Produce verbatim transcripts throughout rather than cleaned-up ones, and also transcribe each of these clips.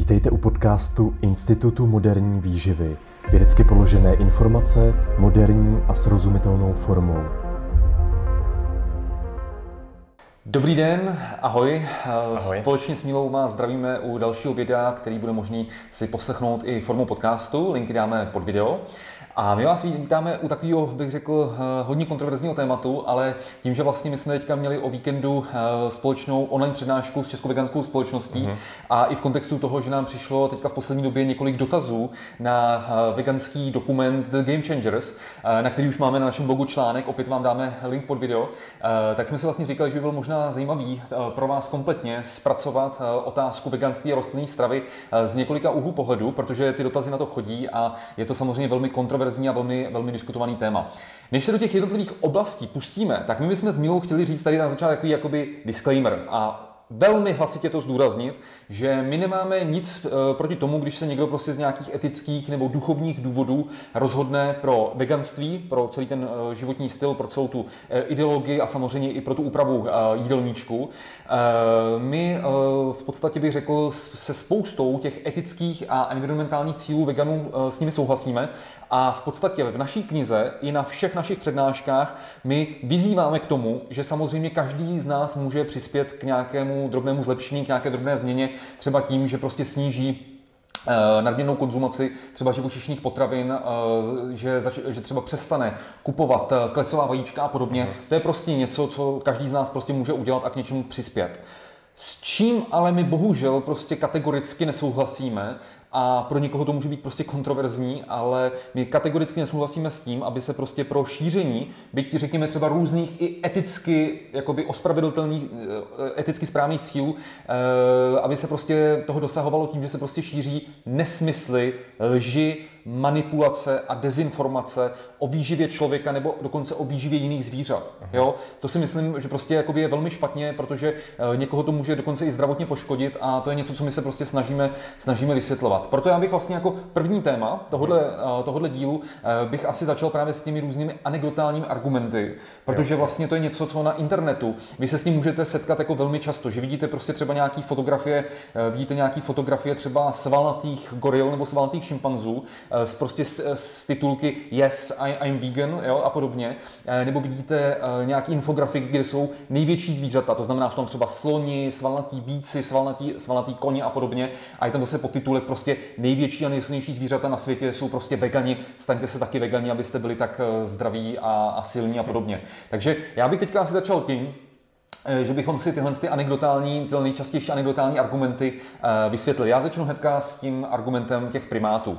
Vítejte u podcastu Institutu moderní výživy. Vědecky položené informace, moderní a srozumitelnou formou. Dobrý den, ahoj. ahoj. Společně s Mílou vás zdravíme u dalšího videa, který bude možný si poslechnout i formou podcastu. Linky dáme pod video. A my vás vítáme u takového, bych řekl, hodně kontroverzního tématu, ale tím, že vlastně my jsme teďka měli o víkendu společnou online přednášku s Českou veganskou společností mm-hmm. a i v kontextu toho, že nám přišlo teďka v poslední době několik dotazů na veganský dokument The Game Changers, na který už máme na našem blogu článek, opět vám dáme link pod video, tak jsme si vlastně říkali, že by bylo možná zajímavý pro vás kompletně zpracovat otázku veganství a rostlinné stravy z několika úhlů pohledu, protože ty dotazy na to chodí a je to samozřejmě velmi kontroverzní a velmi, velmi diskutovaný téma. Než se do těch jednotlivých oblastí pustíme, tak my bychom s Mílou chtěli říct tady na začátku takový jakoby disclaimer a velmi hlasitě to zdůraznit, že my nemáme nic proti tomu, když se někdo prostě z nějakých etických nebo duchovních důvodů rozhodne pro veganství, pro celý ten životní styl, pro celou tu ideologii a samozřejmě i pro tu úpravu jídelníčku. My v podstatě bych řekl se spoustou těch etických a environmentálních cílů veganů s nimi souhlasíme a v podstatě v naší knize i na všech našich přednáškách my vyzýváme k tomu, že samozřejmě každý z nás může přispět k nějakému drobnému zlepšení, k nějaké drobné změně, třeba tím, že prostě sníží nadměrnou konzumaci třeba živočišných potravin, že, zač- že třeba přestane kupovat klecová vajíčka a podobně. Mm. To je prostě něco, co každý z nás prostě může udělat a k něčemu přispět. S čím ale my bohužel prostě kategoricky nesouhlasíme a pro někoho to může být prostě kontroverzní, ale my kategoricky nesouhlasíme s tím, aby se prostě pro šíření, byť řekněme třeba různých i eticky jakoby ospravedlitelných, eticky správných cílů, aby se prostě toho dosahovalo tím, že se prostě šíří nesmysly, lži, manipulace a dezinformace o výživě člověka nebo dokonce o výživě jiných zvířat. Jo? To si myslím, že prostě jakoby je velmi špatně, protože někoho to může dokonce i zdravotně poškodit a to je něco, co my se prostě snažíme, snažíme vysvětlovat. Proto já bych vlastně jako první téma tohodle, tohodle dílu bych asi začal právě s těmi různými anekdotálními argumenty, protože vlastně to je něco, co na internetu vy se s ním můžete setkat jako velmi často, že vidíte prostě třeba nějaký fotografie, vidíte nějaký fotografie třeba svalnatých goril nebo svalnatých šimpanzů, z prostě z, z titulky Yes, I, I'm vegan, jo, a podobně. Nebo vidíte nějaký infografiky, kde jsou největší zvířata, to znamená, jsou tam třeba sloni, svalnatí býci, svalnatí, svalnatí koně a podobně. A je tam zase podtitulek prostě největší a nejsilnější zvířata na světě jsou prostě vegani, staňte se taky vegani, abyste byli tak zdraví a, a silní a podobně. Takže já bych teďka asi začal tím, že bychom si tyhle ty anekdotální, tyhle nejčastější anekdotální argumenty vysvětlili. Já začnu hnedka s tím argumentem těch primátů.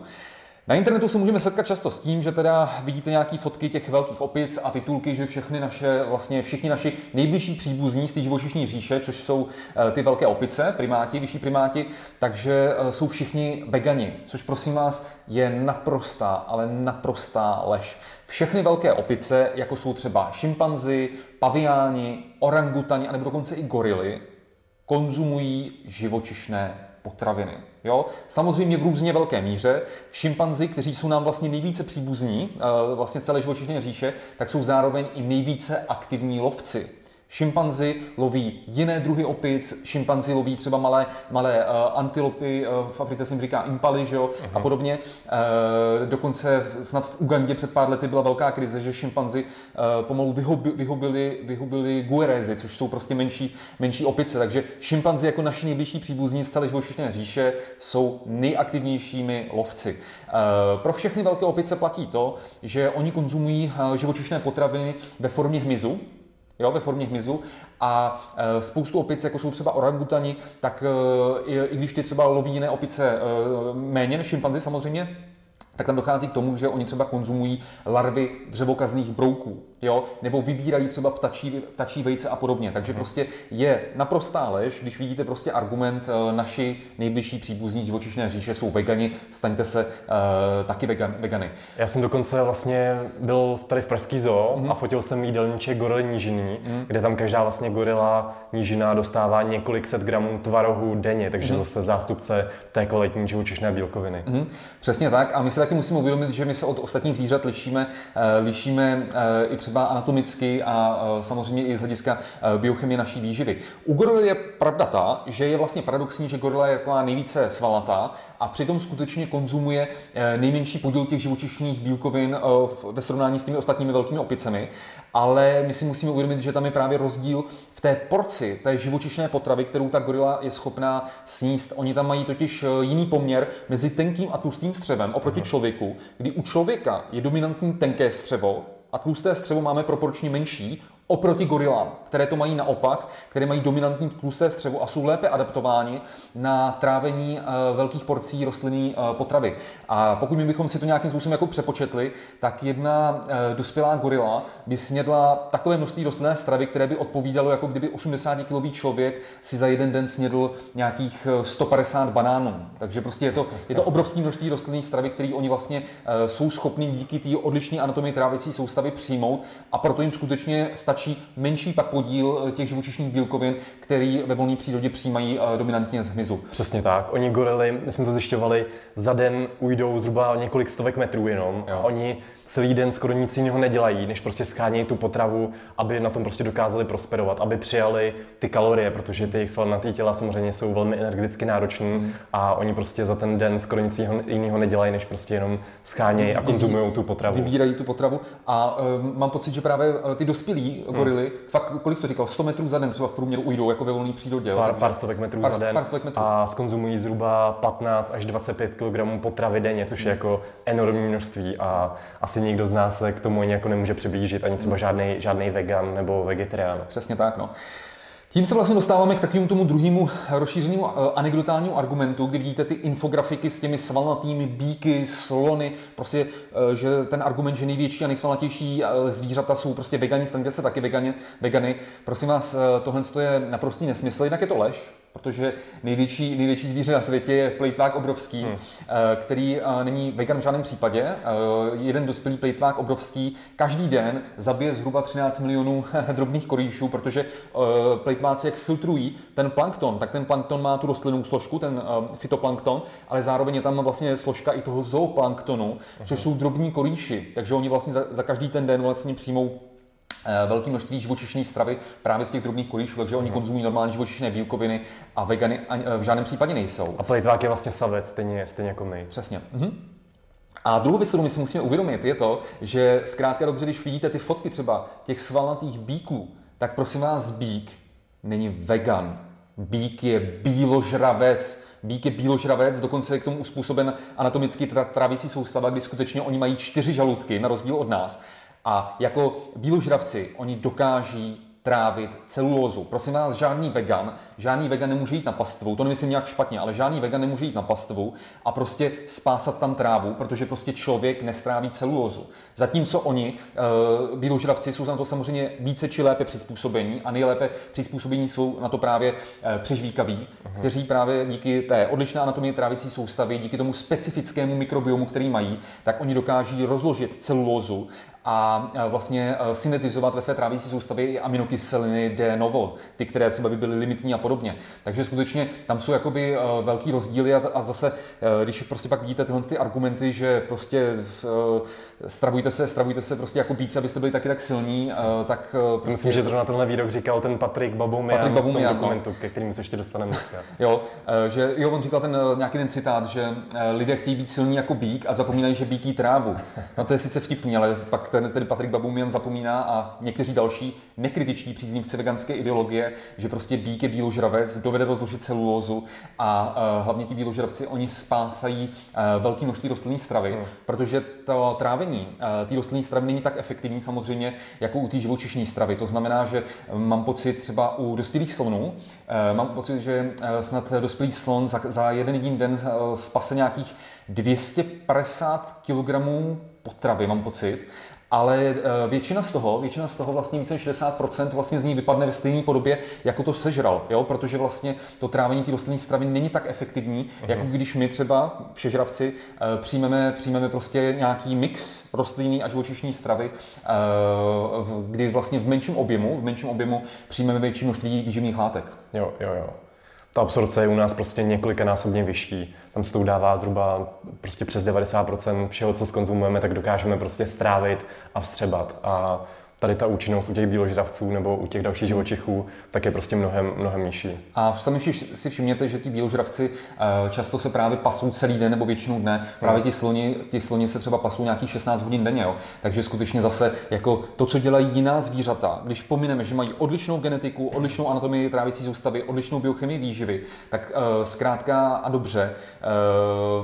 Na internetu se můžeme setkat často s tím, že teda vidíte nějaké fotky těch velkých opic a titulky, že všechny naše, vlastně všichni naši nejbližší příbuzní z té živočišní říše, což jsou ty velké opice, primáti, vyšší primáti, takže jsou všichni vegani, což prosím vás je naprostá, ale naprostá lež. Všechny velké opice, jako jsou třeba šimpanzi, paviáni, orangutani a nebo dokonce i gorily, konzumují živočišné potraviny. Jo? Samozřejmě v různě velké míře. Šimpanzi, kteří jsou nám vlastně nejvíce příbuzní, vlastně celé živočišné říše, tak jsou zároveň i nejvíce aktivní lovci. Šimpanzi loví jiné druhy opic, šimpanzi loví třeba malé, malé antilopy, v Africe se jim říká impaly, že jo? A podobně. Dokonce snad v Ugandě před pár lety byla velká krize, že šimpanzi pomalu vyhubili, vyhubili, vyhubili guerézy, což jsou prostě menší, menší opice. Takže šimpanzi jako naši nejbližší příbuzní z celé živočišné říše jsou nejaktivnějšími lovci. Pro všechny velké opice platí to, že oni konzumují živočišné potraviny ve formě hmyzu, Jo, ve formě hmyzu a e, spoustu opic, jako jsou třeba orangutani, tak e, i když ty třeba loví jiné opice e, méně než šimpanzi samozřejmě, tak tam dochází k tomu, že oni třeba konzumují larvy dřevokazných brouků, jo? Nebo vybírají třeba ptačí, ptačí vejce a podobně. Takže prostě je naprostá lež, když vidíte prostě argument, naši nejbližší příbuzní živočišné říše jsou vegani, staňte se uh, taky vegan, vegany. Já jsem dokonce vlastně byl tady v pražský zoo mm-hmm. a fotil jsem jídelníček gorily nížinný, mm-hmm. kde tam každá vlastně gorila nížinná dostává několik set gramů tvarohu denně, takže mm-hmm. zase zástupce té kvalitní živočišné bílkoviny. Mm-hmm. Přesně tak a my se taky musíme uvědomit, že my se od ostatních zvířat lišíme, lišíme i třeba třeba anatomicky a samozřejmě i z hlediska biochemie naší výživy. U gorily je pravda ta, že je vlastně paradoxní, že gorila je taková nejvíce svalatá a přitom skutečně konzumuje nejmenší podíl těch živočišných bílkovin ve srovnání s těmi ostatními velkými opicemi, ale my si musíme uvědomit, že tam je právě rozdíl v té porci té živočišné potravy, kterou ta gorila je schopná sníst. Oni tam mají totiž jiný poměr mezi tenkým a tlustým střevem oproti člověku, kdy u člověka je dominantní tenké střevo a tlusté střevo máme proporčně menší oproti gorilám, které to mají naopak, které mají dominantní tlusté střevo a jsou lépe adaptováni na trávení velkých porcí rostlinné potravy. A pokud my bychom si to nějakým způsobem jako přepočetli, tak jedna dospělá gorila by snědla takové množství rostlinné stravy, které by odpovídalo, jako kdyby osmdesátikilový člověk si za jeden den snědl nějakých sto padesát banánů. Takže prostě je to, je to obrovské množství rostlinné stravy, které oni vlastně jsou schopni díky té odlišné anatomii trávicí soustavy přijmout, a proto jim skutečně stačí menší pak podíl těch živočišných bílkovin, který ve volné přírodě přijímají dominantně z hmyzu. Přesně tak. Oni gorily, my jsme to zjišťovali, za den ujdou zhruba několik stovek metrů jenom. Jo. Oni celý den skoro nic jiného nedělají, než prostě shánějí tu potravu, aby na tom prostě dokázali prosperovat, aby přijali ty kalorie, protože ty jejich svalnaté těla samozřejmě jsou velmi energeticky nároční mm. a oni prostě za ten den skoro nic jiného nedělají, než prostě jenom shánějí a konzumují tu potravu. Vybírají tu potravu a um, mám pocit, že právě ty dospělí gorily, hmm. fakt, kolik to říkal, sto metrů za den třeba v průměru ujdou jako ve volné přírodě. Pár, pár stovek metrů pár, za den metrů. A skonzumují zhruba patnáct až dvacet pět kilogramů potravy denně, což hmm. je jako enormní množství a asi nikdo z nás se k tomu ani jako nemůže přiblížit, ani třeba žádnej, žádnej vegan nebo vegetarián. Přesně tak, no. Tím se vlastně dostáváme k takovému tomu druhému rozšířenému anekdotálnímu argumentu, kdy vidíte ty infografiky s těmi svalnatými bíky, slony, prostě, že ten argument, že největší a nejsvalnatější zvířata jsou prostě vegani, staňte se taky vegani, vegani. Prosím vás, tohle je naprostý nesmysl, jinak je to lež. Protože největší, největší zvíře na světě je plejtvák obrovský, hmm. který není vegan v žádném případě. Jeden dospělý plejtvák obrovský každý den zabije zhruba třináct milionů drobných korýšů, protože plejtváci, jak filtrují ten plankton, tak ten plankton má tu rostlinnou složku, ten fytoplankton, ale zároveň je tam vlastně složka i toho zooplanktonu, což jsou drobní korýši. Takže oni vlastně za, za každý ten den vlastně přijmou velké množství živočišné stravy právě z těch drobných korýšů, takže oni hmm. konzumují normální živočišné bílkoviny a vegany v žádném případě nejsou. A plejtvák je vlastně savec, stejně, stejně jako my. Přesně. Mhm. A druhou věc, kterou my si musíme uvědomit, je to, že zkrátka dobře, když vidíte ty fotky třeba těch svalnatých bíků, tak prosím vás, bík není vegan. Bík je bíložravec. Bík je bíložravec, dokonce je k tomu uspůsoben anatomický trávicí soustava, kdy skutečně oni mají čtyři žaludky, na rozdíl od nás. A jako bíložravci oni dokáží trávit celulózu. Prosím vás, žádný vegan, žádný vegan nemůže jít na pastvu, to nemyslím nějak špatně, ale žádný vegan nemůže jít na pastvu a prostě spásat tam trávu, protože prostě člověk nestráví celulózu. Zatímco oni, e, bíložravci, jsou na to samozřejmě více či lépe přizpůsobení a nejlépe přizpůsobení jsou na to právě e, přežvíkaví, uh-huh. kteří právě díky té odlišné anatomii trávicí soustavy, díky tomu specifickému mikrobiomu, který mají, tak oni dokáží rozložit celulózu a vlastně syntetizovat ve své trávicí soustavě i aminokyseliny de novo, ty, které třeba by byly limitní a podobně. Takže skutečně tam jsou jakoby velký rozdíly a zase, když prostě pak vidíte tyhle ty argumenty, že prostě stravujte se, stravujte se prostě jako bíci, abyste byli taky tak silní, tak prostě... Myslím, že zrovna tenhle výrok říkal ten Patrik Baboumjan, Patrik Baboumjan v tom dokumentu, no. Ke kterému se ještě dostaneme dneska. Jo, že, jo, on říkal ten, nějaký ten citát, že lidé chtějí být silní jako bík a zapomínají, že bík jí trávu. No to je sice vtipný, ale pak ten tedy Patrik Baboumjan zapomíná a někteří další nekritičtí příznivci veganské ideologie, že prostě bík je bíložravec, dovede rozložit celulózu a uh, hlavně ti bíložravci, oni spásají uh, velké množství rostlinné stravy, hmm. protože to trávení uh, té rostlinné stravy není tak efektivní samozřejmě jako u té živočišné stravy. To znamená, že mám pocit třeba u dospělých slonů, uh, mám pocit, že uh, snad dospělý slon za, za jeden jediný den uh, spase nějakých dvě stě padesát kilogramů potravy, mám pocit. Ale většina z toho, většina z toho vlastně více než šedesát procent vlastně z ní vypadne ve stejné podobě, jako to sežral, jo? Protože vlastně to trávení té rostlinné stravy není tak efektivní, uh-huh. jako když my třeba všežravci přijmeme, přijmeme prostě nějaký mix rostlinné a živočišní stravy, kdy vlastně v menším objemu, v menším objemu přijmeme větší množství výživných látek. Jo, jo, jo. Ta absorpce je u nás prostě několikanásobně vyšší. Tam se to udává zhruba prostě přes devadesát procent všeho, co skonzumujeme, tak dokážeme prostě strávit a vstřebat. A tady ta účinnost u těch bíložravců nebo u těch dalších živočichů, tak je prostě mnohem, mnohem nižší. A sami si všimněte, že ti bíložravci často se právě pasou celý den nebo většinu dne. Právě ti sloni, ti sloni se třeba pasou nějakých šestnáct hodin denně. Jo? Takže skutečně zase jako to, co dělají jiná zvířata, když pomineme, že mají odlišnou genetiku, odlišnou anatomii trávicí soustavy, odlišnou biochemii výživy, tak zkrátka a dobře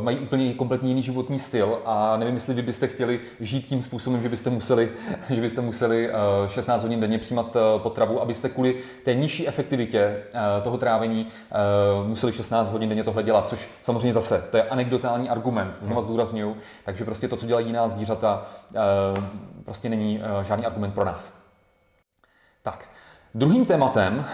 mají úplně kompletně jiný životní styl a nevím, jestli vy byste chtěli žít tím způsobem, že byste museli, že byste museli šestnáct hodin denně přijímat potravu, abyste kvůli té nižší efektivitě toho trávení museli šestnáct hodin denně tohle dělat, což samozřejmě zase, to je anekdotální argument, znovu zdůrazňuju, takže prostě to, co dělají jiná zvířata, prostě není žádný argument pro nás. Tak. Druhým tématem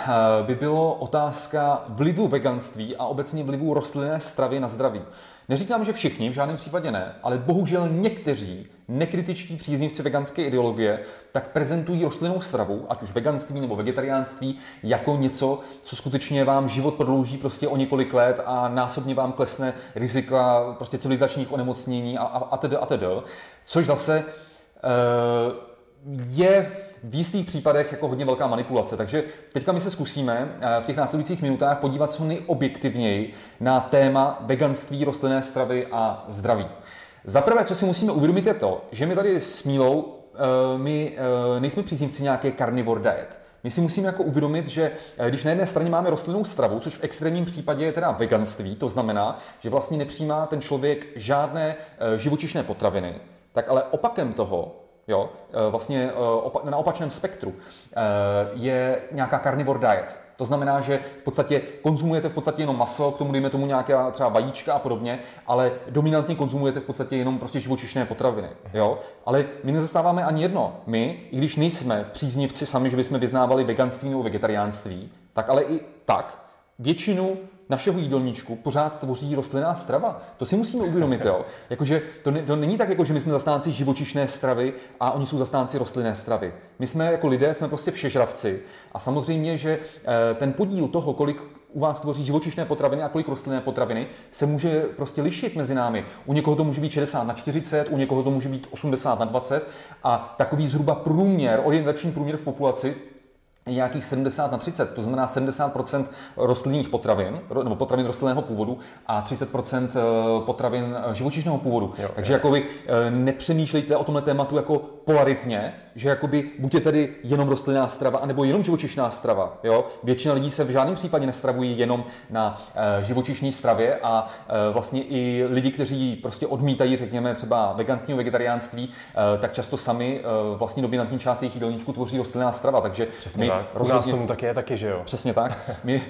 by bylo otázka vlivu veganství a obecně vlivu rostlinné stravy na zdraví. Neříkám, že všichni, v žádném případě ne, ale bohužel někteří nekritičtí příznivci veganské ideologie tak prezentují rostlinnou stravu, ať už veganství nebo vegetariánství, jako něco, co skutečně vám život prodlouží prostě o několik let a násobně vám klesne rizika prostě civilizačních onemocnění a, a, a tedy a tedy. Což zase je v jistých případech jako hodně velká manipulace. Takže teďka my se zkusíme v těch následujících minutách podívat co nejobjektivněji na téma veganství, rostlinné stravy a zdraví. Za prvé, co si musíme uvědomit, je to, že my tady s Mílou my nejsme příznivci nějaké carnivore diet. My si musíme jako uvědomit, že když na jedné straně máme rostlinnou stravu, což v extrémním případě je teda veganství, to znamená, že vlastně nepřijímá ten člověk žádné živočišné potraviny, tak ale opakem toho, jo, vlastně opa- na opačném spektru je nějaká carnivore diet. To znamená, že v podstatě konzumujete v podstatě jenom maso, k tomu dejme tomu nějaká třeba vajíčka a podobně, ale dominantně konzumujete v podstatě jenom prostě živočišné potraviny. Jo? Ale my nezastáváme ani jedno. My, i když nejsme příznivci sami, že bychom vyznávali veganství nebo vegetariánství, tak ale i tak většinu našeho jídelníčku pořád tvoří rostlinná strava. To si musíme uvědomit, jo. Jakože to, ne, to není tak, jako že my jsme zastánci živočišné stravy a oni jsou zastánci rostlinné stravy. My jsme jako lidé, jsme prostě všežravci a samozřejmě, že e, ten podíl toho, kolik u vás tvoří živočišné potraviny a kolik rostlinné potraviny, se může prostě lišit mezi námi. U někoho to může být šedesát na čtyřicet, u někoho to může být osmdesát na dvacet a takový zhruba průměr, orientační průměr v populaci nějakých sedmdesát na třicet, to znamená sedmdesát procent rostlinných potravin, nebo potravin rostlinného původu a třicet procent potravin živočišného původu. Jo, takže jakoby nepřemýšlejte o tomhle tématu jako polaritně, že jakoby buď je tedy jenom rostlinná strava, anebo jenom živočišná strava. Jo? Většina lidí se v žádném případě nestravují jenom na e, živočišní stravě a e, vlastně i lidi, kteří prostě odmítají, řekněme, třeba veganství, vegetariánství, e, tak často sami e, vlastně dominantní část jejich jídelníčku tvoří rostlinná strava. Takže přesně my tak. Rozhodně... U nás tomu taky je taky, že jo? Přesně tak. My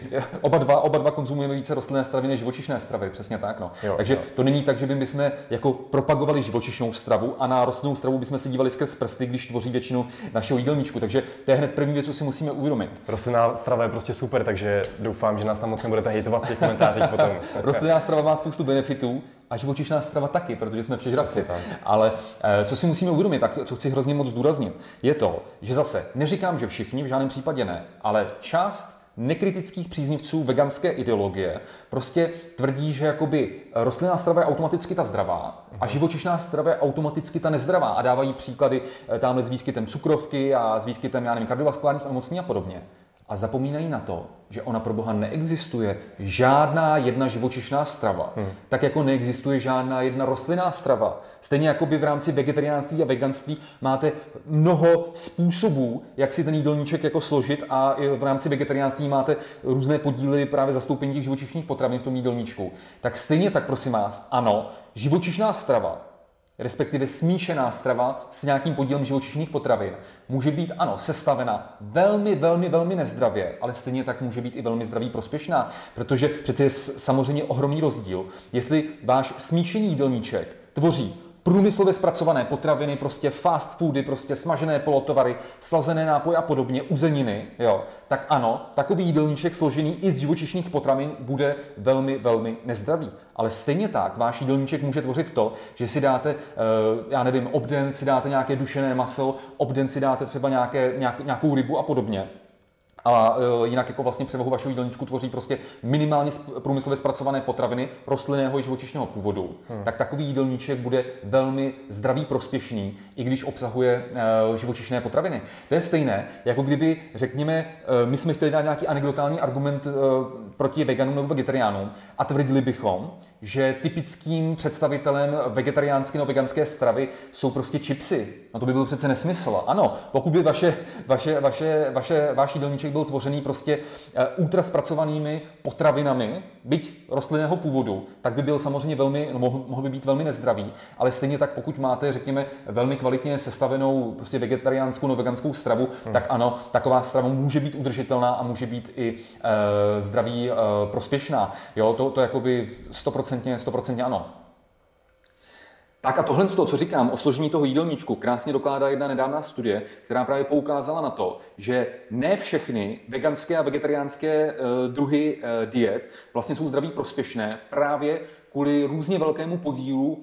oba dva, oba dva konzumujeme více rostlinné stravy než živočišné stravy, přesně tak. No. Jo, takže jo. To není tak, že by my jsme jako propagovali živočišnou stravu a na rostlinnou stravu bychom se dívali skrz prsty, když tvoří většinu našeho jídelníčku. Takže to je hned první věc, co si musíme uvědomit. Rostlinná strava je prostě super, takže doufám, že nás tam moc nebudete hejtovat v těch komentářích potom. Rostlinná strava má spoustu benefitů a živočišná strava taky, protože jsme všežravci. Ale co si musíme uvědomit, tak co chci hrozně moc zdůraznit, je to, že zase neříkám, že všichni, v žádném případě ne, ale část nekritických příznivců veganské ideologie prostě tvrdí, že jakoby rostlinná strava je automaticky ta zdravá a živočišná strava je automaticky ta nezdravá a dávají příklady tamhle s výskytem cukrovky a s výskytem, já nevím, kardiovaskulárních onemocnění a podobně. A zapomínají na to, že ona pro boha neexistuje žádná jedna živočišná strava, hmm. tak jako neexistuje žádná jedna rostlinná strava. Stejně jako by v rámci vegetariánství a veganství máte mnoho způsobů, jak si ten jídelníček jako složit a v rámci vegetariánství máte různé podíly právě zastoupení těch živočišných potravin v tom jídelníčku. Tak stejně tak, prosím vás, ano, živočišná strava, respektive smíšená strava s nějakým podílem živočišných potravin, může být, ano, sestavena velmi, velmi, velmi nezdravě, ale stejně tak může být i velmi zdraví prospěšná, protože přece je samozřejmě ohromný rozdíl, jestli váš smíšený jídelníček tvoří průmyslově zpracované potraviny, prostě fast foody, prostě smažené polotovary, slazené nápoje a podobně, uzeniny, jo, tak ano, takový jídelníček složený i z živočišných potravin bude velmi, velmi nezdravý. Ale stejně tak váš jídelníček může tvořit to, že si dáte, já nevím, obden si dáte nějaké dušené maso, obden si dáte třeba nějaké, nějak, nějakou rybu a podobně. A jinak jako vlastně převahu vašeho jídelníčku tvoří prostě minimálně průmyslově zpracované potraviny rostlinného i živočišného původu. Hmm. Tak takový jídelníček bude velmi zdravý, prospěšný, i když obsahuje uh, živočišné potraviny. To je stejné, jako kdyby, řekněme, uh, my jsme chtěli dát nějaký anekdotální argument uh, proti veganům nebo vegetariánům a tvrdili bychom, že typickým představitelem vegetariánské nebo veganské stravy jsou prostě chipsy. No to by byl přece nesmysl. Ano, pokud by vaše, vaše, vaše, vaše, váš jídelníček byl tvořený prostě ultra zpracovanými potravinami, byť rostlinného původu, tak by byl samozřejmě velmi, no, mohl by být velmi nezdravý, ale stejně tak pokud máte, řekněme, velmi kvalitně sestavenou prostě vegetariánskou nebo veganskou stravu, hmm. tak ano, taková strava může být udržitelná a může být i e, zdraví e, prospěšná. Jo, to, to jakoby stoprocentně, stoprocentně ano. Tak a tohle z toho, co říkám o složení toho jídelníčku, krásně dokládá jedna nedávná studie, která právě poukázala na to, že ne všechny veganské a vegetariánské druhy diet vlastně jsou zdraví prospěšné právě kvůli různě velkému podílu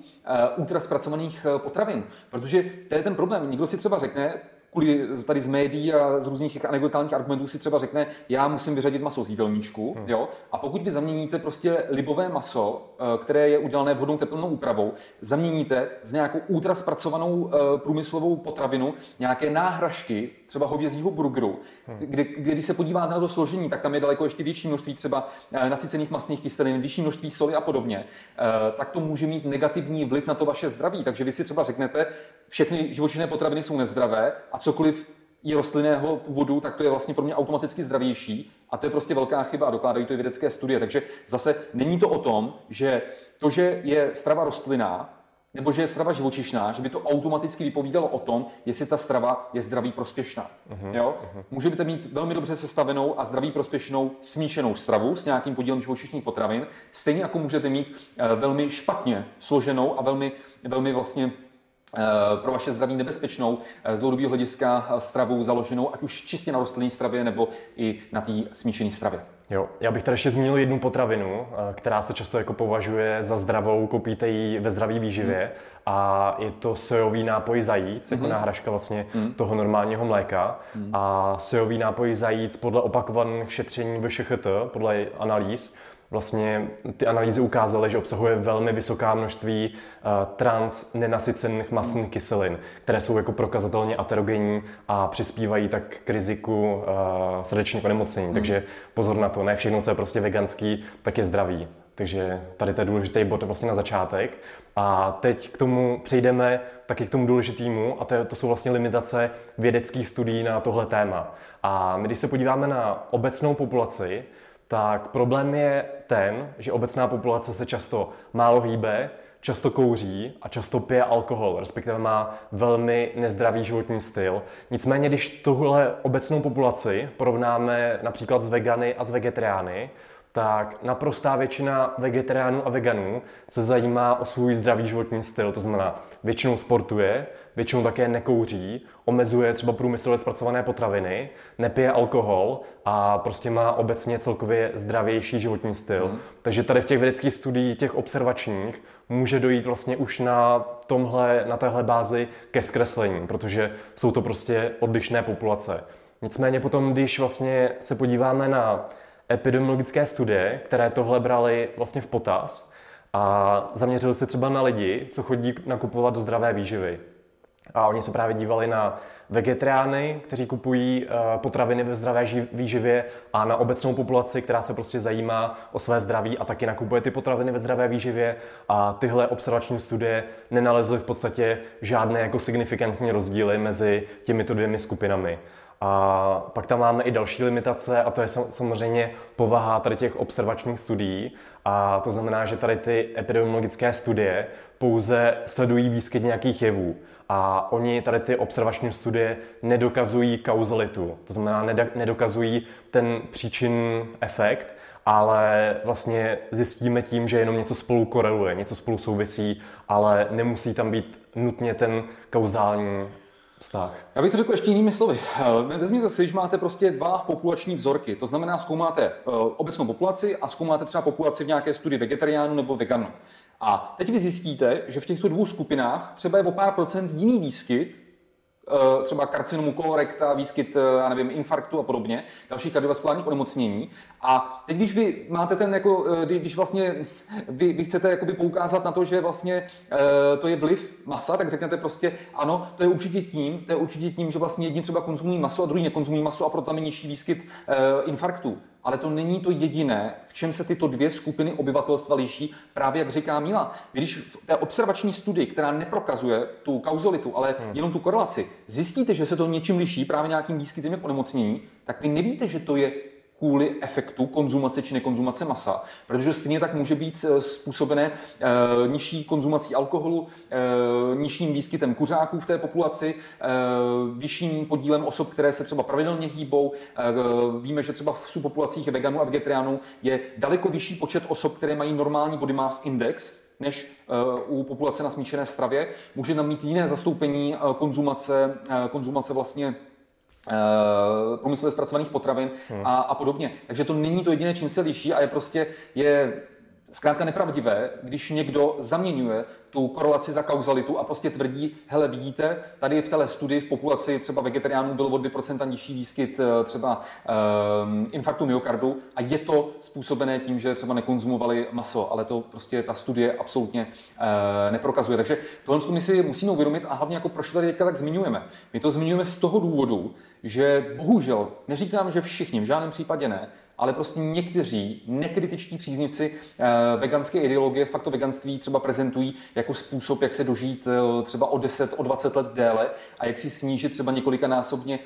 ultra zpracovaných potravin. Protože to je ten problém. Někdo si třeba řekne, kvůli tady z médií a z různých anekdotálních argumentů si třeba řekne, já musím vyřadit maso z jídelníčku, hmm. jo? A pokud vy zaměníte prostě libové maso, které je udělané vhodnou teplnou úpravou, zaměníte s nějakou ultra zpracovanou průmyslovou potravinu, nějaké náhražky, třeba hovězího burgeru, hmm. kde, kde když se podíváte na to složení, tak tam je daleko ještě větší množství třeba nasycených mastných kyselin, větší množství soli a podobně, tak to může mít negativní vliv na to vaše zdraví. Takže vy si třeba řeknete, všechny živočišné potraviny jsou nezdravé a cokoliv je rostlinného původu, tak to je vlastně pro mě automaticky zdravější. A to je prostě velká chyba a dokládají to i vědecké studie. Takže zase není to o tom, že to, že je strava rostlinná, nebo že je strava živočišná, že by to automaticky vypovídalo o tom, jestli ta strava je zdraví prospěšná. Uhum, jo? Uhum. Můžete mít velmi dobře sestavenou a zdraví prospěšnou smíšenou stravu s nějakým podílem živočišných potravin, stejně jako můžete mít velmi špatně složenou a velmi, velmi vlastně pro vaše zdraví nebezpečnou z dlouhodobého hlediska stravu založenou, ať už čistě na rostlinné stravě nebo i na té smíšené stravě. Jo, já bych tady ještě zmínil jednu potravinu, která se často jako považuje za zdravou, koupíte ji ve zdraví výživě mm. a je to sojový nápoj zajíc, mm. jako náhražka vlastně mm. toho normálního mléka mm. a sojový nápoj zajíc podle opakovaných šetření V S H T, podle analýz, vlastně ty analýzy ukázaly, že obsahuje velmi vysoká množství uh, trans nenasycených mastných kyselin, které jsou jako prokazatelně aterogenní a přispívají tak k riziku uh, srdečních onemocnění. Mm. Takže pozor na to, ne všechno, co je prostě veganský, tak je zdravý. Takže tady to je důležitý bod vlastně na začátek. A teď k tomu přejdeme taky k tomu důležitému a to, to jsou vlastně limitace vědeckých studií na tohle téma. A my, když se podíváme na obecnou populaci, tak problém je ten, že obecná populace se často málo hýbe, často kouří a často pije alkohol, respektive má velmi nezdravý životní styl. Nicméně, když tuhle obecnou populaci porovnáme například s vegany a s vegetariány, tak naprostá většina vegetariánů a veganů se zajímá o svůj zdravý životní styl, to znamená většinou sportuje, většinou také nekouří, omezuje třeba průmyslově zpracované potraviny, nepije alkohol a prostě má obecně celkově zdravější životní styl. Mm. Takže tady v těch vědeckých studiích, těch observačních, může dojít vlastně už na tomhle, na téhle bázi ke zkreslení, protože jsou to prostě odlišné populace. Nicméně potom, když vlastně se podíváme na epidemiologické studie, které tohle braly vlastně v potaz a zaměřili se třeba na lidi, co chodí nakupovat do zdravé výživy. A oni se právě dívali na vegetariány, kteří kupují potraviny ve zdravé výživě a na obecnou populaci, která se prostě zajímá o své zdraví a taky nakupuje ty potraviny ve zdravé výživě a tyhle observační studie nenalezly v podstatě žádné jako signifikantní rozdíly mezi těmito dvěmi skupinami. A pak tam máme i další limitace a to je samozřejmě povaha tady těch observačních studií a to znamená, že tady ty epidemiologické studie pouze sledují výskyt nějakých jevů a oni tady ty observační studie nedokazují kauzalitu, to znamená nedokazují ten příčinný efekt, ale vlastně zjistíme tím, že jenom něco spolu koreluje, něco spolu souvisí, ale nemusí tam být nutně ten kauzální vztah. Já bych to řekl ještě jinými slovy. Vezměte si, že máte prostě dva populační vzorky. To znamená, zkoumáte obecnou populaci a zkoumáte třeba populaci v nějaké studii vegetariánů nebo veganů. A teď vy zjistíte, že v těchto dvou skupinách třeba je o pár procent jiný výskyt třeba karcinomu kolorekta, výskyt, já nevím, infarktu a podobně, dalších kardiovaskulárních onemocnění. A teď, když vy máte ten, jako, když vlastně vy, vy chcete jakoby poukázat na to, že vlastně to je vliv masa, tak řeknete prostě ano, to je určitě tím, to je určitě tím, že vlastně jedni třeba konzumují maso a druhý nekonzumují maso a proto tam je nižší výskyt infarktu. Ale to není to jediné, v čem se tyto dvě skupiny obyvatelstva liší, právě jak říká Míla. Když v té observační studii, která neprokazuje tu kauzalitu, ale hmm. jenom tu korelaci, zjistíte, že se to něčím liší, právě nějakým výskytem onemocnění, tak vy nevíte, že to je kvůli efektu konzumace či nekonzumace masa, protože stejně tak může být způsobené e, nižší konzumací alkoholu, e, nižším výskytem kuřáků v té populaci, e, vyšším podílem osob, které se třeba pravidelně hýbou. E, víme, že třeba v subpopulacích veganů a vegetariánů je daleko vyšší počet osob, které mají normální body mass index, než u populace na smíšené stravě. Může tam mít jiné zastoupení konzumace, konzumace vlastně průmyslově zpracovaných potravin hmm. a, a podobně. Takže to není to jediné, čím se liší a je prostě je zkrátka nepravdivé, když někdo zaměňuje tu korelaci za kauzalitu a prostě tvrdí, hele, vidíte, tady v téhle studii v populaci třeba vegetariánů bylo o dvě procenta nižší výskyt třeba um, infarktu myokardu a je to způsobené tím, že třeba nekonzumovali maso, ale to prostě ta studie absolutně uh, neprokazuje. Takže tohle my si musíme uvědomit a hlavně jako proč tady teďka tak zmiňujeme. My to zmiňujeme z toho důvodu, že bohužel, neříkám, že všichni, v žádném případě ne, ale prostě někteří nekritičtí příznivci uh, veganské ideologie, fakt to veganství třeba prezentují jako způsob, jak se dožít třeba o deset, o dvacet let déle a jak si snížit třeba několikanásobně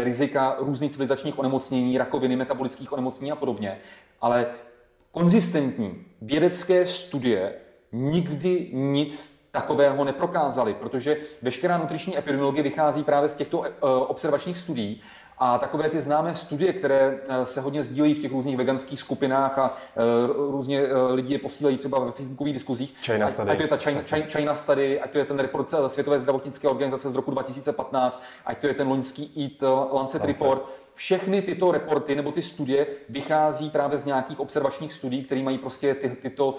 e, rizika různých civilizačních onemocnění, rakoviny, metabolických onemocnění a podobně. Ale konzistentní vědecké studie nikdy nic takového neprokázaly, protože veškerá nutriční epidemiologie vychází právě z těchto e, observačních studií. A takové ty známé studie, které se hodně sdílí v těch různých veganských skupinách a různě lidi je posílají třeba ve facebookových diskuzích. China Study. Ať to je ta China, China Study, ať to je ten report Světové zdravotnické organizace z roku dva tisíce patnáct, ať to je ten loňský E A T Lancet report. Všechny tyto reporty nebo ty studie vychází právě z nějakých observačních studií, které mají prostě ty, tyto,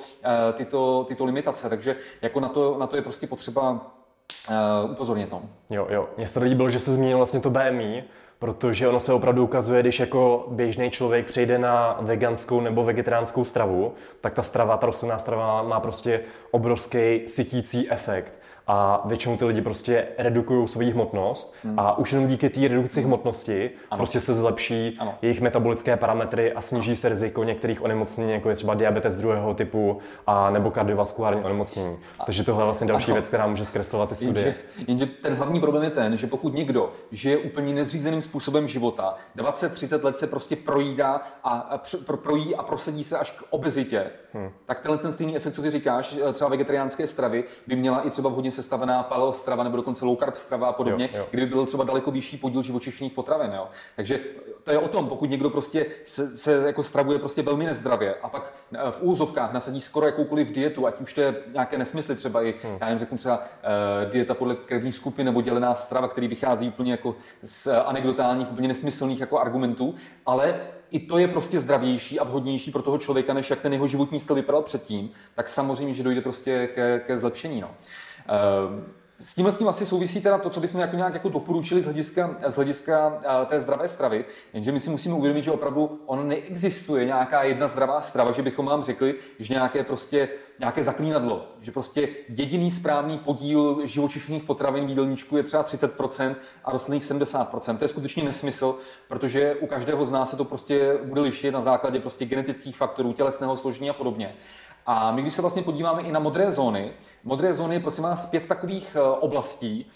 tyto, tyto limitace. Takže jako na to, na to je prostě potřeba Uh, upozorně to. Jo, jo. Mně se to líbilo, že se změnilo vlastně to B M I, protože ono se opravdu ukazuje, když jako běžný člověk přejde na veganskou nebo vegetariánskou stravu, tak ta strava, ta rostlinná strava má prostě obrovský sytící efekt. A většinou ty lidi prostě redukují svoji hmotnost hmm. a už jenom díky té redukci hmotnosti ano. prostě se zlepší ano. jejich metabolické parametry a sníží se riziko některých onemocnění, jako je třeba diabetes druhého typu a nebo kardiovaskulární onemocnění. Takže tohle je vlastně další ano. věc, která může zkreslovat ty studie. Jenže, jenže ten hlavní problém je ten, že pokud někdo žije úplně nezřízeným způsobem života, dvacet třicet let se prostě projídá a pro, projí a prosedí se až k obezitě, hmm. tak tenhle ten stejný efekt, co ty říkáš, třeba vegetariánské stravy by měla i třeba hodně sestavená paleo strava nebo dokonce low carb strava a podobně, jo, jo. kdyby byl třeba daleko vyšší podíl živočišných potravin, jo. Takže to je o tom, pokud někdo prostě se, se jako stravuje prostě velmi nezdravě a pak v úvozovkách nasadí skoro jakoukoliv dietu, ať už to je nějaké nesmysly, třeba i hmm. já jim řeknu třeba uh, dieta podle krevní skupiny nebo dělená strava, který vychází úplně jako z anekdotálních, úplně nesmyslných jako argumentů, ale i to je prostě zdravější a vhodnější pro toho člověka, než jak ten jeho životní styl vypadal předtím, tak samozřejmě, že dojde prostě ke, ke zlepšení, no. S tímhle s tím asi souvisí teda to, co bychom jako nějak jako doporučili z hlediska, z hlediska té zdravé stravy, jenže my si musíme uvědomit, že opravdu ono neexistuje nějaká jedna zdravá strava, že bychom vám řekli, že nějaké prostě nějaké zaklínadlo, že prostě jediný správný podíl živočišných potravin v jídelníčku je třeba třicet procent a rostlinných sedmdesát procent. To je skutečně nesmysl, protože u každého z nás se to prostě bude lišit na základě prostě genetických faktorů, tělesného složení a podobně. A my, když se vlastně podíváme i na modré zóny, modré zóny je prosím vás pět takových oblastí,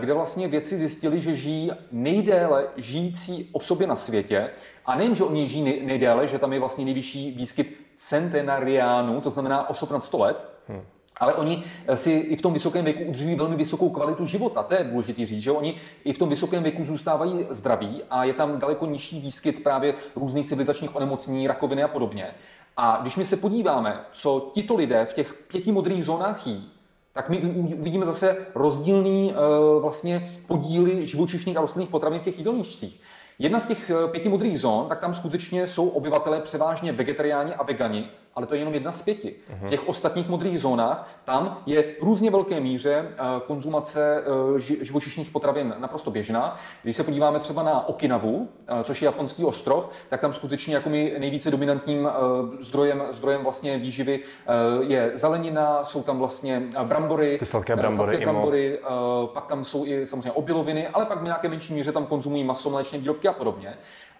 kde vlastně vědci zjistili, že žijí nejdéle žijící osoby na světě. A nejen, že oni žijí nejdéle, že tam je vlastně nejvyšší výskyt centenariánů, to znamená osob nad sto let, hmm. ale oni si i v tom vysokém věku udržují velmi vysokou kvalitu života. To je důležitý říct, že oni i v tom vysokém věku zůstávají zdraví a je tam daleko nižší výskyt právě různých civilizačních onemocnění, rakoviny a podobně. A když my se podíváme, co tito lidé v těch pěti modrých zónách jí, tak my uvidíme zase rozdílný vlastně podíly živočišných a rostlinných potravin v těch jídelníčcích. Jedna z těch pěti modrých zón, tak tam skutečně jsou obyvatelé převážně vegetariáni a vegani, ale to je jenom jedna z pěti. V těch ostatních modrých zónách tam je v různě velké míře konzumace živočišných potravin naprosto běžná. Když se podíváme třeba na Okinawu, což je japonský ostrov, tak tam skutečně jako my nejvíce dominantním zdrojem, zdrojem vlastně výživy je zelenina, jsou tam vlastně brambory, ty sladké brambory, sladké brambory pak tam jsou i samozřejmě obiloviny, ale pak v nějaké menší míře tam konzumují maso, mléčné výrobky a podobně.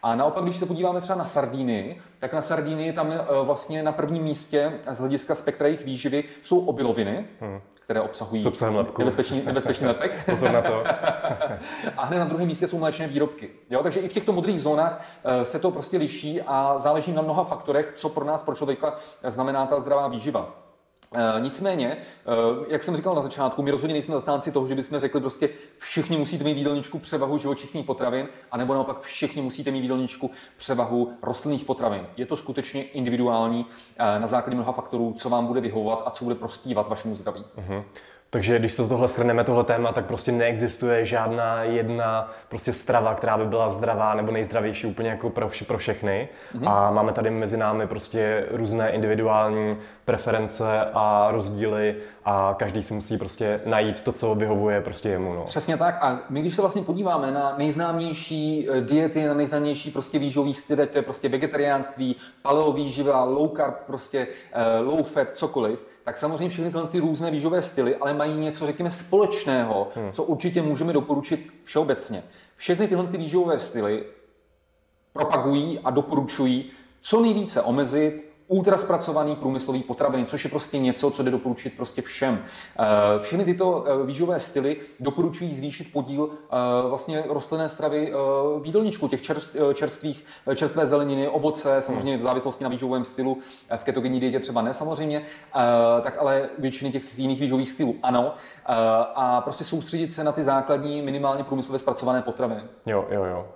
A naopak, když se podíváme třeba na sardíny, tak na sardíny je tam vlastně na prvním místě z hlediska spektra jejich výživy jsou obiloviny, hmm. které obsahují nebezpečný, nebezpečný lepek. Pozor na to. A hned na druhém místě jsou mléčné výrobky. Jo, takže i v těchto modrých zónách se to prostě liší a záleží na mnoha faktorech, co pro nás, pro člověka znamená ta zdravá výživa. Nicméně, jak jsem říkal na začátku, my rozhodně nejsme zastánci toho, že bychom řekli prostě všichni musíte mít v jídelníčku převahu živočišných potravin, anebo naopak všichni musíte mít v jídelníčku převahu rostlinných potravin. Je to skutečně individuální na základě mnoha faktorů, co vám bude vyhovovat a co bude prospívat vašemu zdraví. Mhm. Takže když to tohle shrneme, tohle téma, tak prostě neexistuje žádná jedna prostě strava, která by byla zdravá nebo nejzdravější úplně jako pro, vše, pro všechny. Mm-hmm. A máme tady mezi námi prostě různé individuální preference a rozdíly a každý si musí prostě najít to, co vyhovuje prostě jemu. No. Přesně tak. A my když se vlastně podíváme na nejznámější diety, na nejznámější prostě výživový styl, to je prostě vegetariánství, paleovýživa, low carb, prostě low fat, cokoliv, tak samozřejmě všechny ty různé výživové styly, ale mají něco, řekněme, společného, hmm. co určitě můžeme doporučit všeobecně. Všechny tyhle ty výživové styly propagují a doporučují co nejvíce omezit ultraspracovaný průmyslový potraviny, což je prostě něco, co jde doporučit prostě všem. Všechny tyto výživové styly doporučují zvýšit podíl vlastně rostlinné stravy v jídelníčku, těch čerstvých, čerstvé zeleniny, ovoce, samozřejmě v závislosti na výživovém stylu, v ketogenní dietě třeba ne samozřejmě, tak ale většiny těch jiných výživových stylů ano. A prostě soustředit se na ty základní minimálně průmyslově zpracované potraviny. Jo, jo, jo.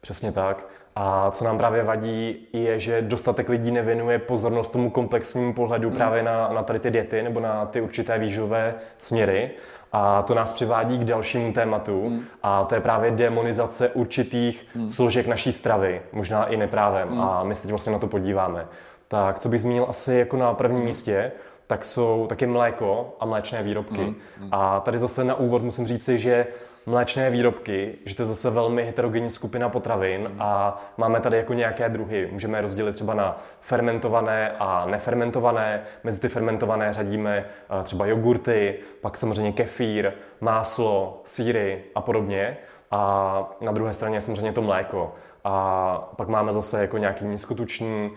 Přesně tak. A co nám právě vadí, je, že dostatek lidí nevěnuje pozornost tomu komplexnímu pohledu hmm. právě na, na tady ty diety nebo na ty určité výživové směry. A to nás přivádí k dalšímu tématu hmm. a to je právě demonizace určitých hmm. složek naší stravy, možná i neprávem. Hmm. A my se teď vlastně na to podíváme. Tak co bych zmínil asi jako na prvním hmm. místě, tak jsou taky mléko a mléčné výrobky. Hmm. Hmm. A tady zase na úvod musím říci, že mléčné výrobky, že to je zase velmi heterogenní skupina potravin a máme tady jako nějaké druhy. Můžeme rozdělit třeba na fermentované a nefermentované. Mezi ty fermentované řadíme třeba jogurty, pak samozřejmě kefír, máslo, sýry a podobně. A na druhé straně je samozřejmě to mléko. A pak máme zase jako nějaký nízkotuční,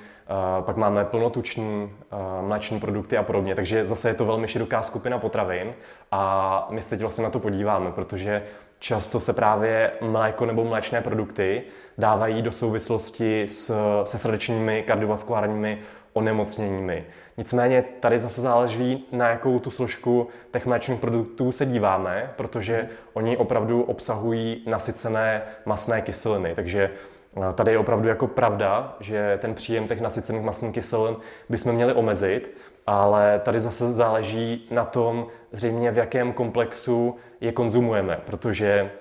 pak máme plnotuční mléční produkty a podobně. Takže zase je to velmi široká skupina potravin a my se teď vlastně na to podíváme, protože často se právě mléko nebo mléčné produkty dávají do souvislosti s, se srdečními kardiovaskulárními onemocněními. Nicméně tady zase záleží, na jakou tu složku těch mléčných produktů se díváme, protože oni opravdu obsahují nasycené mastné kyseliny. Takže tady je opravdu jako pravda, že ten příjem těch nasycených mastných kyselin bychom měli omezit, ale tady zase záleží na tom zřejmě, v jakém komplexu je konzumujeme, protože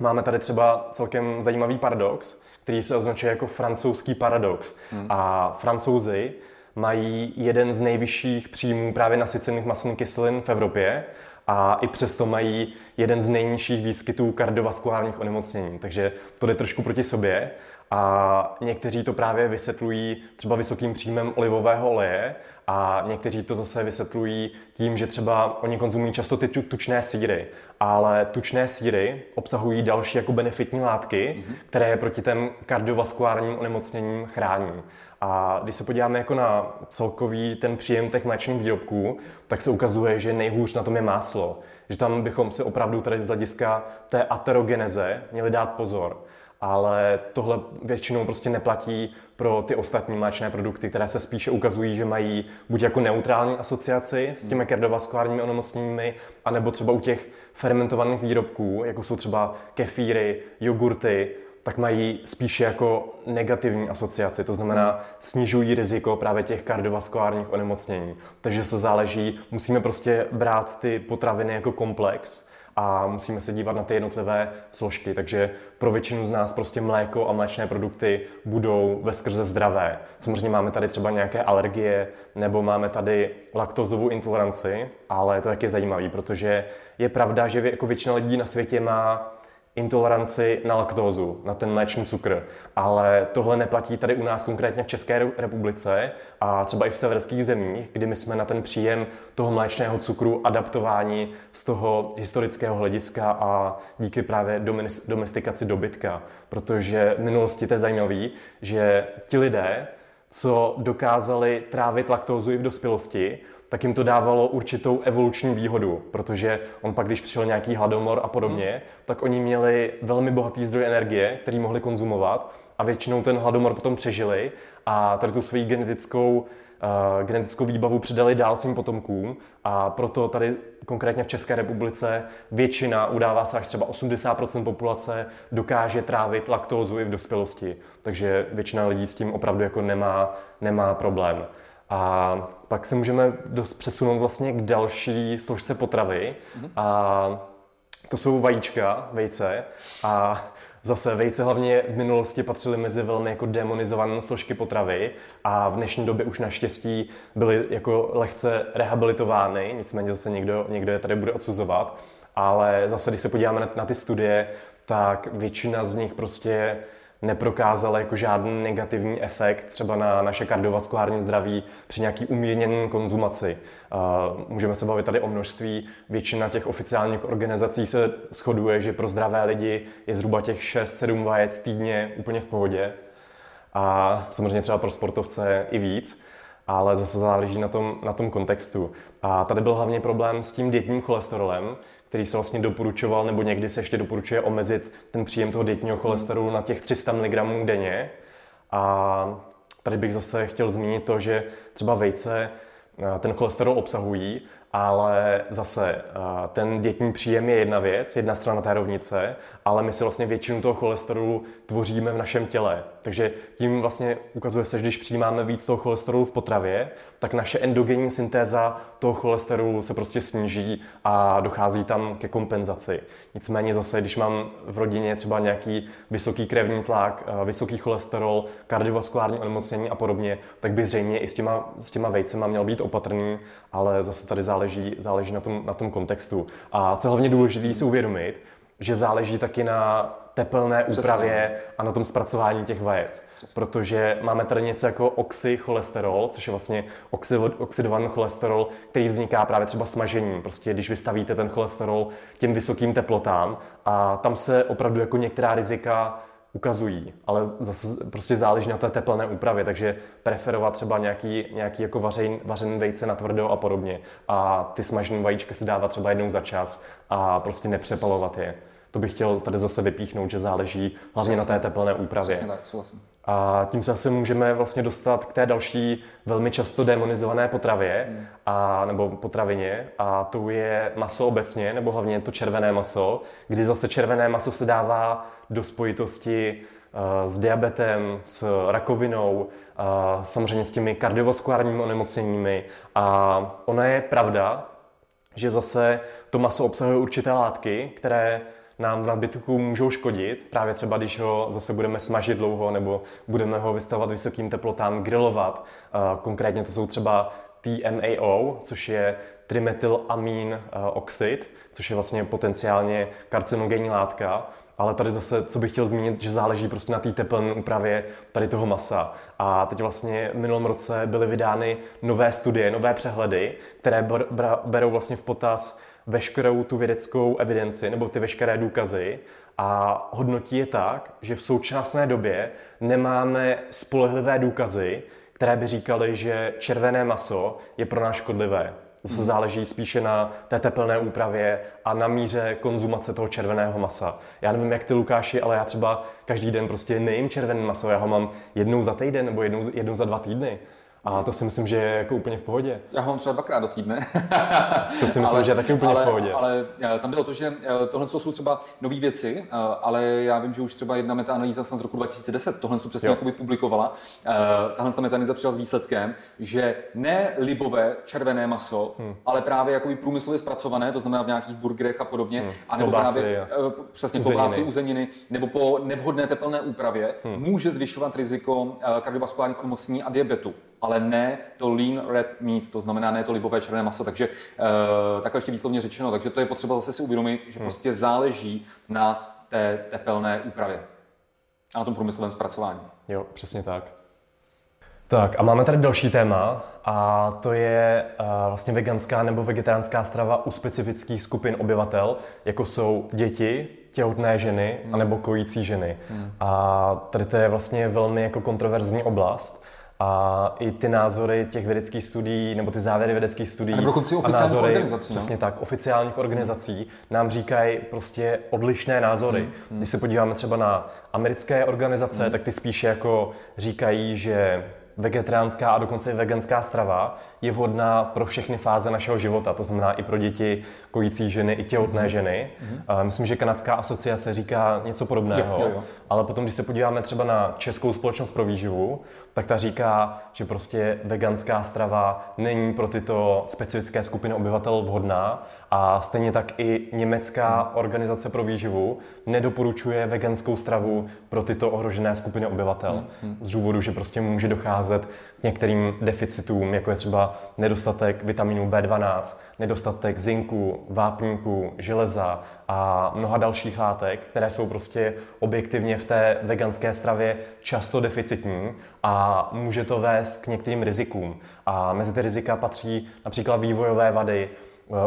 máme tady třeba celkem zajímavý paradox, který se označuje jako francouzský paradox. Hmm. A Francouzi mají jeden z nejvyšších příjmů právě nasycených mastných kyselin v Evropě a i přesto mají jeden z nejnižších výskytů kardiovaskulárních onemocnění. Takže to jde trošku proti sobě a někteří to právě vysvětlují třeba vysokým příjmem olivového oleje a někteří to zase vysvětlují tím, že třeba oni konzumují často ty tučné sýry, ale tučné sýry obsahují další jako benefitní látky, mm-hmm. které proti těm kardiovaskulárním onemocněním chrání. A když se podíváme jako na celkový ten příjem těch mléčných výrobků, tak se ukazuje, že nejhůř na tom je máslo. Že tam bychom si opravdu tady z hlediska té aterogeneze měli dát pozor. Ale tohle většinou prostě neplatí pro ty ostatní mléčné produkty, které se spíše ukazují, že mají buď jako neutrální asociaci s těmi kardiovaskulárními onemocněními, anebo třeba u těch fermentovaných výrobků, jako jsou třeba kefíry, jogurty, tak mají spíše jako negativní asociaci, to znamená snižují riziko právě těch kardiovaskulárních onemocnění. Takže se záleží, musíme prostě brát ty potraviny jako komplex a musíme se dívat na ty jednotlivé složky. Takže pro většinu z nás prostě mléko a mléčné produkty budou veskrze zdravé. Samozřejmě máme tady třeba nějaké alergie nebo máme tady laktózovou intoleranci, ale to taky zajímavé, protože je pravda, že jako většina lidí na světě má intoleranci na laktózu, na ten mléčný cukr. Ale tohle neplatí tady u nás konkrétně v České republice a třeba i v severských zemích, kdy my jsme na ten příjem toho mléčného cukru adaptováni z toho historického hlediska a díky právě domestikaci dobytka. Protože v minulosti to je zajímavé, že ti lidé, co dokázali trávit laktózu i v dospělosti, tak jim to dávalo určitou evoluční výhodu, protože on pak, když přišel nějaký hladomor a podobně, hmm. tak oni měli velmi bohatý zdroj energie, který mohli konzumovat a většinou ten hladomor potom přežili a tady tu svoji genetickou, uh, genetickou výbavu předali dál svým potomkům a proto tady konkrétně v České republice většina, udává se až třeba osmdesát procent populace, dokáže trávit laktózu i v dospělosti, takže většina lidí s tím opravdu jako nemá, nemá problém. A pak se můžeme dost přesunout vlastně k další složce potravy. A to jsou vajíčka, vejce. A zase vejce hlavně v minulosti patřily mezi velmi jako demonizované složky potravy a v dnešní době už naštěstí byly jako lehce rehabilitovány, nicméně zase někdo, někdo je tady bude odsuzovat. Ale zase, když se podíváme na, na ty studie, tak většina z nich prostě neprokázala jako žádný negativní efekt třeba na naše kardiovaskulární zdraví při nějaký umírněné konzumaci. Uh, můžeme se bavit tady o množství. Většina těch oficiálních organizací se shoduje, že pro zdravé lidi je zhruba těch šest sedm vajec týdně úplně v pohodě. A samozřejmě třeba pro sportovce i víc, ale zase záleží na tom, na tom kontextu. A tady byl hlavně problém s tím dietním cholesterolem, který se vlastně doporučoval, nebo někdy se ještě doporučuje omezit ten příjem toho dietního cholesterolu na těch tři sta miligramů denně. A tady bych zase chtěl zmínit to, že třeba vejce ten cholesterol obsahují, ale zase ten dietní příjem je jedna věc, jedna strana té rovnice, ale my si vlastně většinu toho cholesterolu tvoříme v našem těle. Takže tím vlastně ukazuje se, že když přijímáme víc toho cholesterolu v potravě, tak naše endogenní syntéza toho cholesterolu se prostě sníží a dochází tam ke kompenzaci. Nicméně zase, když mám v rodině třeba nějaký vysoký krevní tlak, vysoký cholesterol, kardiovaskulární onemocnění a podobně, tak by zřejmě i s těma, s těma vejcema měl být opatrný, ale zase tady záleží záleží na tom, na tom kontextu. A co hlavně důležité si uvědomit, že záleží taky na tepelné úpravě Přesně. a na tom zpracování těch vajec. Přesně. Protože máme tady něco jako oxycholesterol, což je vlastně oxidovaný cholesterol, který vzniká právě třeba smažením. Prostě když vystavíte ten cholesterol těm vysokým teplotám a tam se opravdu jako některá rizika ukazují, ale zase prostě záleží na té teplné úpravě, takže preferovat třeba nějaký, nějaký jako vařený, vařený vejce na tvrdo a podobně a ty smažené vajíčka si dávat třeba jednou za čas a prostě nepřepalovat je. To bych chtěl tady zase vypíchnout, že záleží hlavně Přesně. na té teplné úpravě. Přesně tak, souhlasím. A tím se asi můžeme vlastně dostat k té další velmi často demonizované potravě, mm. a, nebo potravině, a to je maso obecně, nebo hlavně to červené maso, kdy zase červené maso se dává do spojitosti uh, s diabetem, s rakovinou, uh, samozřejmě s těmi kardiovaskulárními onemocněními. A ona je pravda, že zase to maso obsahuje určité látky, které nám v nadbytku můžou škodit, právě třeba když ho zase budeme smažit dlouho nebo budeme ho vystavovat vysokým teplotám, grilovat. Konkrétně to jsou třeba T M A O, což je trimetylamin oxid, což je vlastně potenciálně karcinogenní látka. Ale tady zase, co bych chtěl zmínit, že záleží prostě na té teplné úpravě tady toho masa. A teď vlastně v minulém roce byly vydány nové studie, nové přehledy, které berou vlastně v potaz veškerou tu vědeckou evidenci nebo ty veškeré důkazy a hodnotí je tak, že v současné době nemáme spolehlivé důkazy, které by říkaly, že červené maso je pro nás škodlivé. Zase záleží spíše na té teplné úpravě a na míře konzumace toho červeného masa. Já nevím, jak ty, Lukáši, ale já třeba každý den prostě nejím červené maso, já ho mám jednou za týden nebo jednou, jednou za dva týdny. A to si myslím, že je jako úplně v pohodě. Já ho mám třeba dvakrát do týdne. To si myslím, ale, že je taky úplně ale, v pohodě. Ale tam jde o to, že tohle jsou třeba nové věci, ale já vím, že už třeba jedna metaanalýza z roku dva tisíce deset tohle přesně jakoby publikovala. Tahle metaanalýza přišla s výsledkem, že ne libové červené maso, hmm. ale právě jakoby průmyslově zpracované, to znamená v nějakých burgerech a podobně, hmm. a nebo Obásy, právě přesně poblásy, uzeniny, nebo po nevhodné tepelné úpravě hmm. může zvyšovat riziko kardiovaskulárních onemocnění a diabetu. Ale ne to lean red meat, to znamená ne to libové červené maso, takže e, takhle ještě výslovně řečeno, takže to je potřeba zase si uvědomit, že hmm. prostě záleží na té tepelné úpravě a na tom průmyslovém zpracování. Jo, přesně tak. Tak a máme tady další téma a to je uh, vlastně veganská nebo vegetariánská strava u specifických skupin obyvatel, jako jsou děti, těhotné ženy hmm. anebo kojící ženy. Hmm. A tady to je vlastně velmi jako kontroverzní oblast. A i ty názory těch vědeckých studií, nebo ty závěry vědeckých studií a, a názory přesně tak, oficiálních organizací hmm. nám říkají prostě odlišné názory. Hmm. Hmm. Když se podíváme třeba na americké organizace, hmm. tak ty spíše jako říkají, že vegetariánská a dokonce i veganská strava je vhodná pro všechny fáze našeho života, to znamená i pro děti, kojící ženy, i těhotné mm-hmm. ženy. Mm-hmm. Myslím, že kanadská asociace říká něco podobného, jo, jo, jo. ale potom, když se podíváme třeba na Českou společnost pro výživu, tak ta říká, že prostě veganská strava není pro tyto specifické skupiny obyvatel vhodná a stejně tak i německá organizace pro výživu nedoporučuje veganskou stravu pro tyto ohrožené skupiny obyvatel mm-hmm. z důvodu, že prostě může docházet k některým deficitům, jako je třeba nedostatek vitaminu bé dvanáct, nedostatek zinku, vápníku, železa a mnoha dalších látek, které jsou prostě objektivně v té veganské stravě často deficitní a může to vést k některým rizikům. A mezi ty rizika patří například vývojové vady,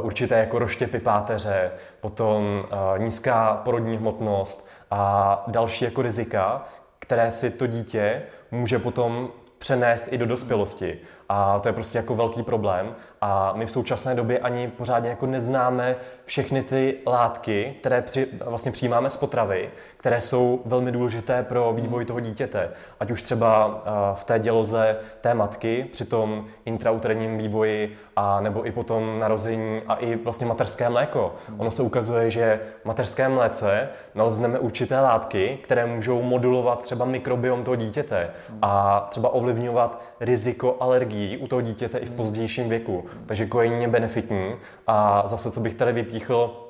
určité jako rozštěpy páteře, potom nízká porodní hmotnost a další jako rizika, které si to dítě může potom přenést i do dospělosti. A to je prostě jako velký problém. A my v současné době ani pořádně jako neznáme všechny ty látky, které při, vlastně přijímáme z potravy, které jsou velmi důležité pro vývoj toho dítěte. Ať už třeba v té děloze té matky, při tom intrauterním vývoji, a nebo i potom narození a i vlastně mateřské mléko. Ono se ukazuje, že v mateřské mléce nalezneme určité látky, které můžou modulovat třeba mikrobiom toho dítěte a třeba ovlivňovat riziko alergií u toho dítěte i v pozdějším věku. Takže kojení je benefitní. A zase, co bych tady vypíchl,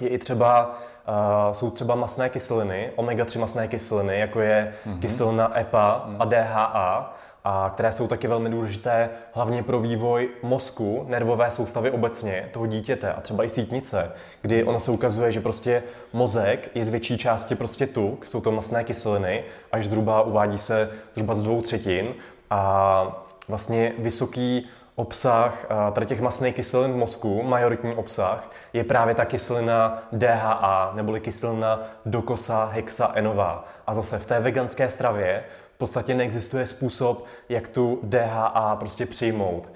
je i třeba, uh, jsou třeba mastné kyseliny, omega tři mastné kyseliny, jako je mm-hmm. kyselina E P A mm. a D H A, a které jsou taky velmi důležité hlavně pro vývoj mozku, nervové soustavy obecně toho dítěte a třeba i sítnice, kdy ono se ukazuje, že prostě mozek je z větší části prostě tuk, jsou to mastné kyseliny, až zhruba uvádí se zhruba z dvou třetin a vlastně vysoký obsah tady těch mastných kyselin v mozku, majoritní obsah, je právě ta kyselina D H A, neboli kyselina docosahexaenová. A zase v té veganské stravě v podstatě neexistuje způsob, jak tu D H A prostě přijmout,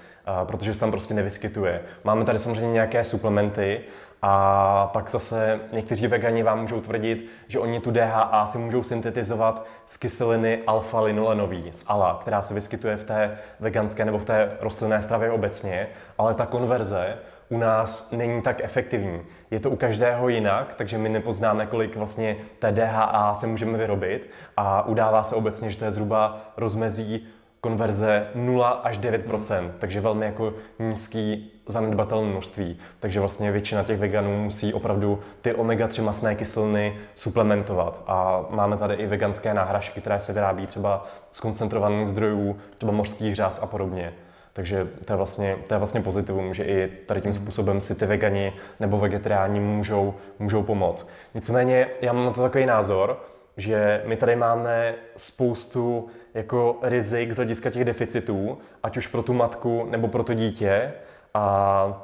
protože se tam prostě nevyskytuje. Máme tady samozřejmě nějaké suplementy a pak zase někteří vegani vám můžou tvrdit, že oni tu D H A si můžou syntetizovat z kyseliny alfa-linolenové, z A L A, která se vyskytuje v té veganské nebo v té rostlinné stravě obecně, ale ta konverze u nás není tak efektivní. Je to u každého jinak, takže my nepoznáme, kolik vlastně té D H A se můžeme vyrobit a udává se obecně, že to je zhruba rozmezí konverze nula až devět procent, hmm. takže velmi jako nízký zanedbatelné množství. Takže vlastně většina těch veganů musí opravdu ty omega tři mastné kyseliny suplementovat. A máme tady i veganské náhražky, které se vyrábí třeba z koncentrovaných zdrojů, třeba mořských řas a podobně. Takže to je vlastně, to je vlastně pozitivum, že i tady tím způsobem si ty vegani nebo vegetariáni můžou, můžou pomoct. Nicméně já mám na to takový názor, že my tady máme spoustu jako rizik z hlediska těch deficitů, ať už pro tu matku nebo pro to dítě. A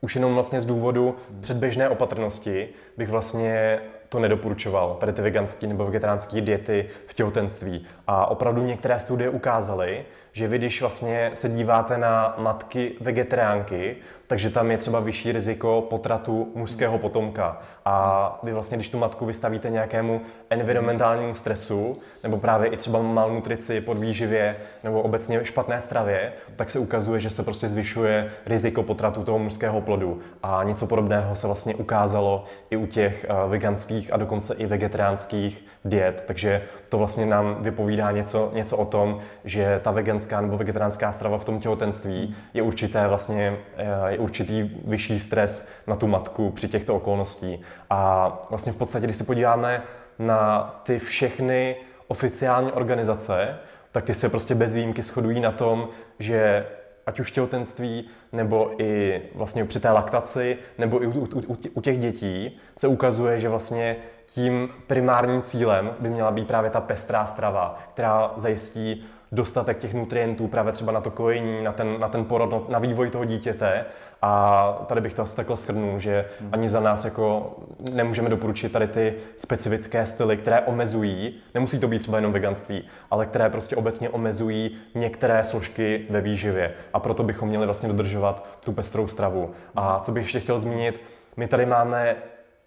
už jenom vlastně z důvodu předběžné opatrnosti bych vlastně to nedoporučoval, tady ty veganské nebo vegetariánské diety v těhotenství. A opravdu některé studie ukázaly, že vy, když vlastně se díváte na matky vegetariánky, takže tam je třeba vyšší riziko potratu mužského potomka. A vy vlastně, když tu matku vystavíte nějakému environmentálnímu stresu, nebo právě i třeba malnutrici, podvýživě, nebo obecně špatné stravě, tak se ukazuje, že se prostě zvyšuje riziko potratu toho mužského plodu. A něco podobného se vlastně ukázalo i u těch veganských a dokonce i vegetariánských diet. Takže to vlastně nám vypovídá něco, něco o tom, že ta veganská nebo vegetariánská strava v tom těhotenství je určité vlastně je určitý vyšší stres na tu matku při těchto okolností. A vlastně v podstatě, když se podíváme na ty všechny oficiální organizace, tak ty se prostě bez výjimky shodují na tom, že ať už těhotenství, nebo i vlastně při té laktaci, nebo i u, u, u těch dětí se ukazuje, že vlastně tím primárním cílem by měla být právě ta pestrá strava, která zajistí dostatek těch nutrientů právě třeba na to kojení, na ten, na ten porod, na vývoj toho dítěte. A tady bych to asi takhle shrnul, že ani za nás jako nemůžeme doporučit tady ty specifické styly, které omezují, nemusí to být třeba jenom veganství, ale které prostě obecně omezují některé složky ve výživě. A proto bychom měli vlastně dodržovat tu pestrou stravu. A co bych ještě chtěl zmínit, my tady máme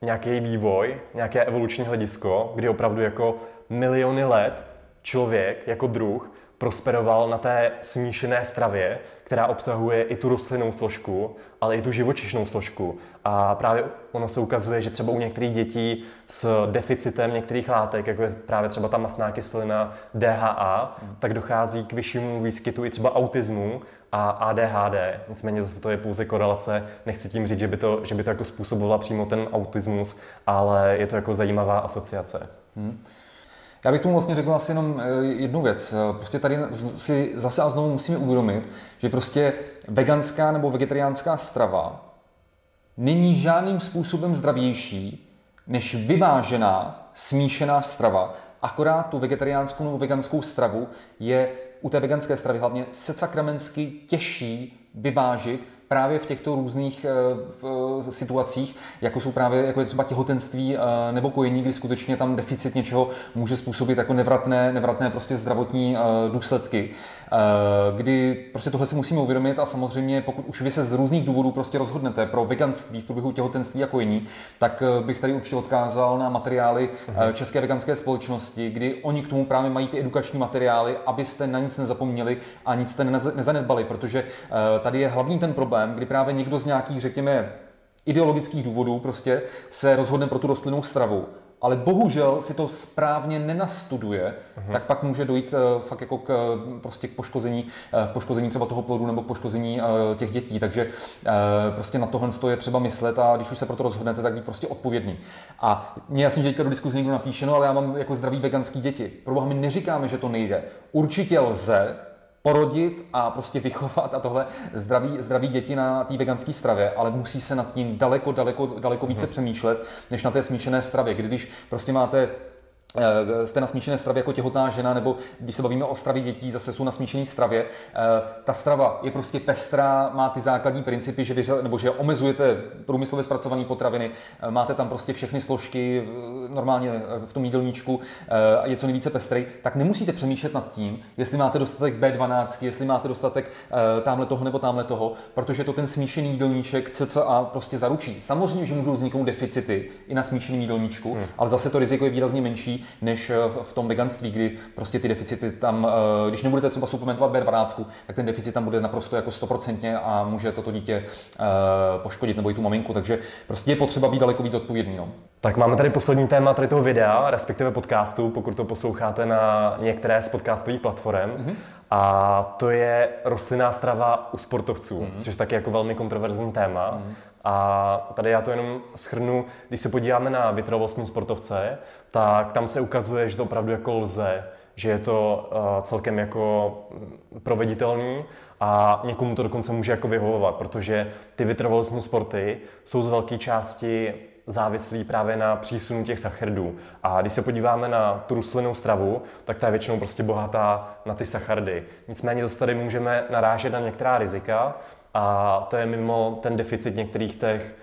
nějaký vývoj, nějaké evoluční hledisko, kdy opravdu jako miliony let člověk jako druh prosperoval na té smíšené stravě, která obsahuje i tu rostlinnou složku, ale i tu živočišnou složku. A právě ono se ukazuje, že třeba u některých dětí s deficitem některých látek, jako je právě třeba ta mastná kyselina D H A, tak dochází k vyššímu výskytu i třeba autismu a A D H D. Nicméně zase to je pouze korelace. Nechci tím říct, že by to, že by to jako způsobovala přímo ten autismus, ale je to jako zajímavá asociace. Hmm. Já bych tomu vlastně řekl asi jenom jednu věc. Prostě tady si zase a znovu musíme uvědomit, že prostě veganská nebo vegetariánská strava není žádným způsobem zdravější než vyvážená, smíšená strava. Akorát tu vegetariánskou nebo veganskou stravu je u té veganské stravy hlavně secakramensky těžší vyvážit právě v těchto různých uh, situacích, jako jsou právě jako je třeba těhotenství uh, nebo kojení, kdy skutečně tam deficit něčeho může způsobit jako nevratné, nevratné prostě zdravotní uh, důsledky. Uh, kdy prostě tohle si musíme uvědomit a samozřejmě pokud už vy se z různých důvodů prostě rozhodnete pro veganství v průběhu těhotenství a kojení, tak uh, bych tady určitě odkázal na materiály uh, České veganské společnosti, kdy oni k tomu právě mají ty edukační materiály, abyste na nic nezapomněli a nic jste nez- nezanedbali, protože uh, tady je hlavní ten problém, kdy právě někdo z nějakých, řekněme, ideologických důvodů prostě se rozhodne pro tu rostlinnou stravu, ale bohužel si to správně nenastuduje, uh-huh. tak pak může dojít uh, fakt jako k, prostě k poškození, uh, poškození třeba toho plodu nebo poškození uh, těch dětí, takže uh, prostě na tohle je třeba myslet a když už se pro to rozhodnete, tak být prostě odpovědný. A mě jasný, že teďka do diskuzi někdo napíše, no ale já mám jako zdravý veganský děti. Proboha, my neříkáme, že to nejde. Určitě lze porodit a prostě vychovat a tohle zdraví, zdraví děti na té veganské stravě, ale musí se nad tím daleko, daleko, daleko více hmm. přemýšlet, než na té smíšené stravě, kdy když prostě máte jste na smíšené stravě jako těhotná žena, nebo když se bavíme o stravě dětí, zase jsou na smíšené stravě. Ta strava je prostě pestrá, má ty základní principy, že, vyře, nebo že omezujete průmyslově zpracované potraviny, máte tam prostě všechny složky, normálně v tom jídelníčku je co nejvíce pestrej, tak nemusíte přemýšlet nad tím, jestli máte dostatek bé dvanáct, jestli máte dostatek tamhle toho nebo tamhle toho, protože to ten smíšený jídelníček cca prostě zaručí. Samozřejmě, že můžou vzniknout deficity i na smíšeném jídelníčku, hmm. ale zase to riziko je výrazně menší, než v tom veganství, kdy prostě ty deficity tam, když nebudete třeba suplementovat bé dvanáct, tak ten deficit tam bude naprosto jako stoprocentně a může toto dítě poškodit nebo i tu maminku, takže prostě je potřeba být daleko víc odpovědný. No. Tak máme tady poslední téma tady toho videa, respektive podcastu, pokud to posloucháte na některé z podcastových platform. Mm-hmm. A to je rostlinná strava u sportovců, mm-hmm. což je taky jako velmi kontroverzní téma. Mm-hmm. A tady já to jenom shrnu, když se podíváme na vytrvalostní sportovce, tak tam se ukazuje, že to opravdu jako lze, že je to uh, celkem jako proveditelný a někomu to dokonce může jako vyhovovat, protože ty vytrvalostní sporty jsou z velké části závislí právě na přísunu těch sacharidů. A když se podíváme na tu rostlinnou stravu, tak ta je většinou prostě bohatá na ty sacharidy. Nicméně zase tady můžeme narážet na některá rizika, A to je mimo ten deficit některých těch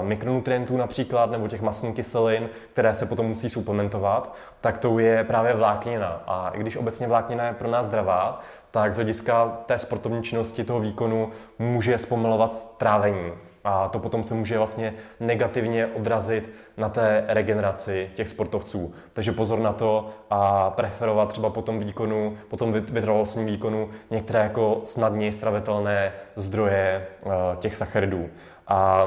uh, mikronutrientů například, nebo těch mastných kyselin, které se potom musí suplementovat, tak to je právě vláknina. A i když obecně vláknina je pro nás zdravá, tak z hlediska té sportovní činnosti, toho výkonu, může zpomalovat trávení. A to potom se může vlastně negativně odrazit na té regeneraci těch sportovců. Takže pozor na to a preferovat třeba po tom výkonu, po tom vytrvalostním výkonu některé jako snadněji stravitelné zdroje těch sacharidů. A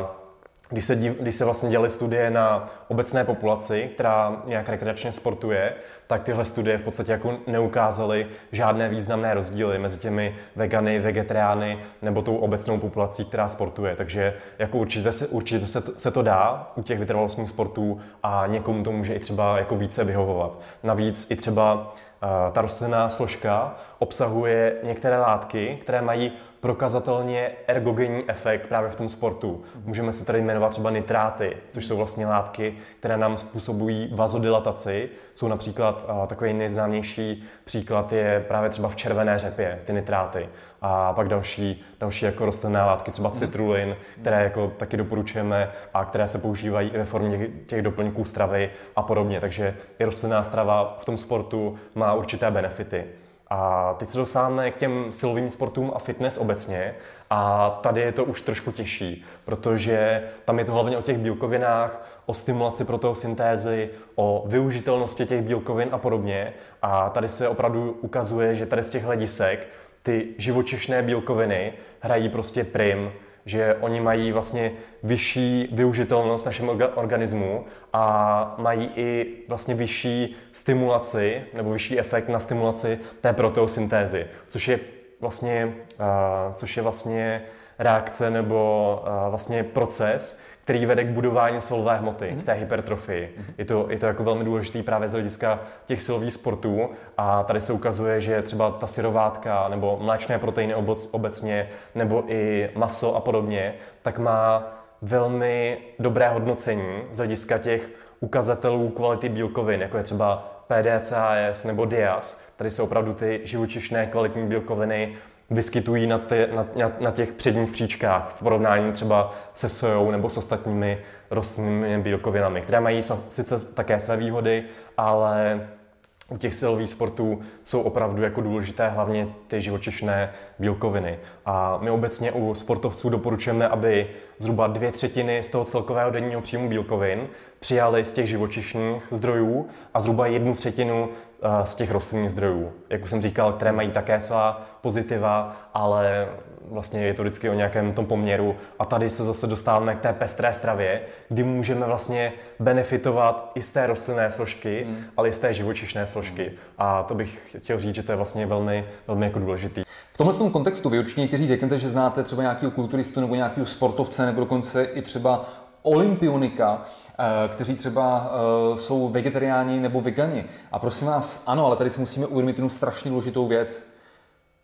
Když se, když se vlastně dělaly studie na obecné populaci, která nějak rekreačně sportuje, tak tyhle studie v podstatě jako neukázaly žádné významné rozdíly mezi těmi vegany, vegetariány nebo tou obecnou populací, která sportuje. Takže jako určitě, se, určitě se, se to dá u těch vytrvalostních sportů a někomu to může i třeba jako více vyhovovat. Navíc i třeba ta rostlinná složka obsahuje některé látky, které mají prokazatelně ergogenní efekt právě v tom sportu. Můžeme se tady jmenovat třeba nitráty, což jsou vlastně látky, které nám způsobují vazodilataci. Jsou například, takový nejznámější příklad je právě třeba v červené řepě, ty nitráty. A pak další, další jako rostlinné látky, třeba citrulin, které jako taky doporučujeme a které se používají i ve formě těch doplňků stravy a podobně. Takže i rostlinná strava v tom sportu má určité benefity. A teď se dostáváme k těm silovým sportům a fitness obecně a tady je to už trošku těžší, protože tam je to hlavně o těch bílkovinách, o stimulaci proteosyntézy, o využitelnosti těch bílkovin a podobně a tady se opravdu ukazuje, že tady z těch hledisek ty živočišné bílkoviny hrají prostě prim, že oni mají vlastně vyšší využitelnost v našem organismu a mají i vlastně vyšší stimulaci nebo vyšší efekt na stimulaci té proteosyntézy, což je vlastně, uh, což je vlastně reakce nebo uh, vlastně proces, který vede k budování svalové hmoty, k té hypertrofii. Je to, je to jako velmi důležitý právě z hlediska těch silových sportů a tady se ukazuje, že třeba ta syrovátka nebo mléčné proteiny obecně nebo i maso a podobně, tak má velmi dobré hodnocení z hlediska těch ukazatelů kvality bílkovin, jako je třeba P D C A S nebo D I A S. Tady jsou opravdu ty živočišné kvalitní bílkoviny vyskytují na, ty, na, na těch předních příčkách v porovnání třeba se sojou nebo s ostatními rostlinnými bílkovinami, které mají sice také své výhody, ale u těch silových sportů jsou opravdu jako důležité hlavně ty živočišné bílkoviny. A my obecně u sportovců doporučujeme, aby zhruba dvě třetiny z toho celkového denního příjmu bílkovin přijali z těch živočišných zdrojů a zhruba jednu třetinu z těch rostlinných zdrojů. Jak už jsem říkal, které mají také svá pozitiva, ale vlastně je to vždycky o nějakém tom poměru. A tady se zase dostáváme k té pestré stravě, kdy můžeme vlastně benefitovat i z té rostlinné složky, mm. ale i z té živočišné složky. Mm. A to bych chtěl říct, že to je vlastně velmi, velmi jako důležitý. V tomhle tom kontextu vy určitě někteří řeknete, že znáte třeba nějakého kulturistu nebo nějakého sportovce nebo dokonce i třeba olympionika, kteří třeba jsou vegetariáni nebo vegani. A prosím vás, ano, ale tady si musíme uvědomit jednu strašně důležitou věc.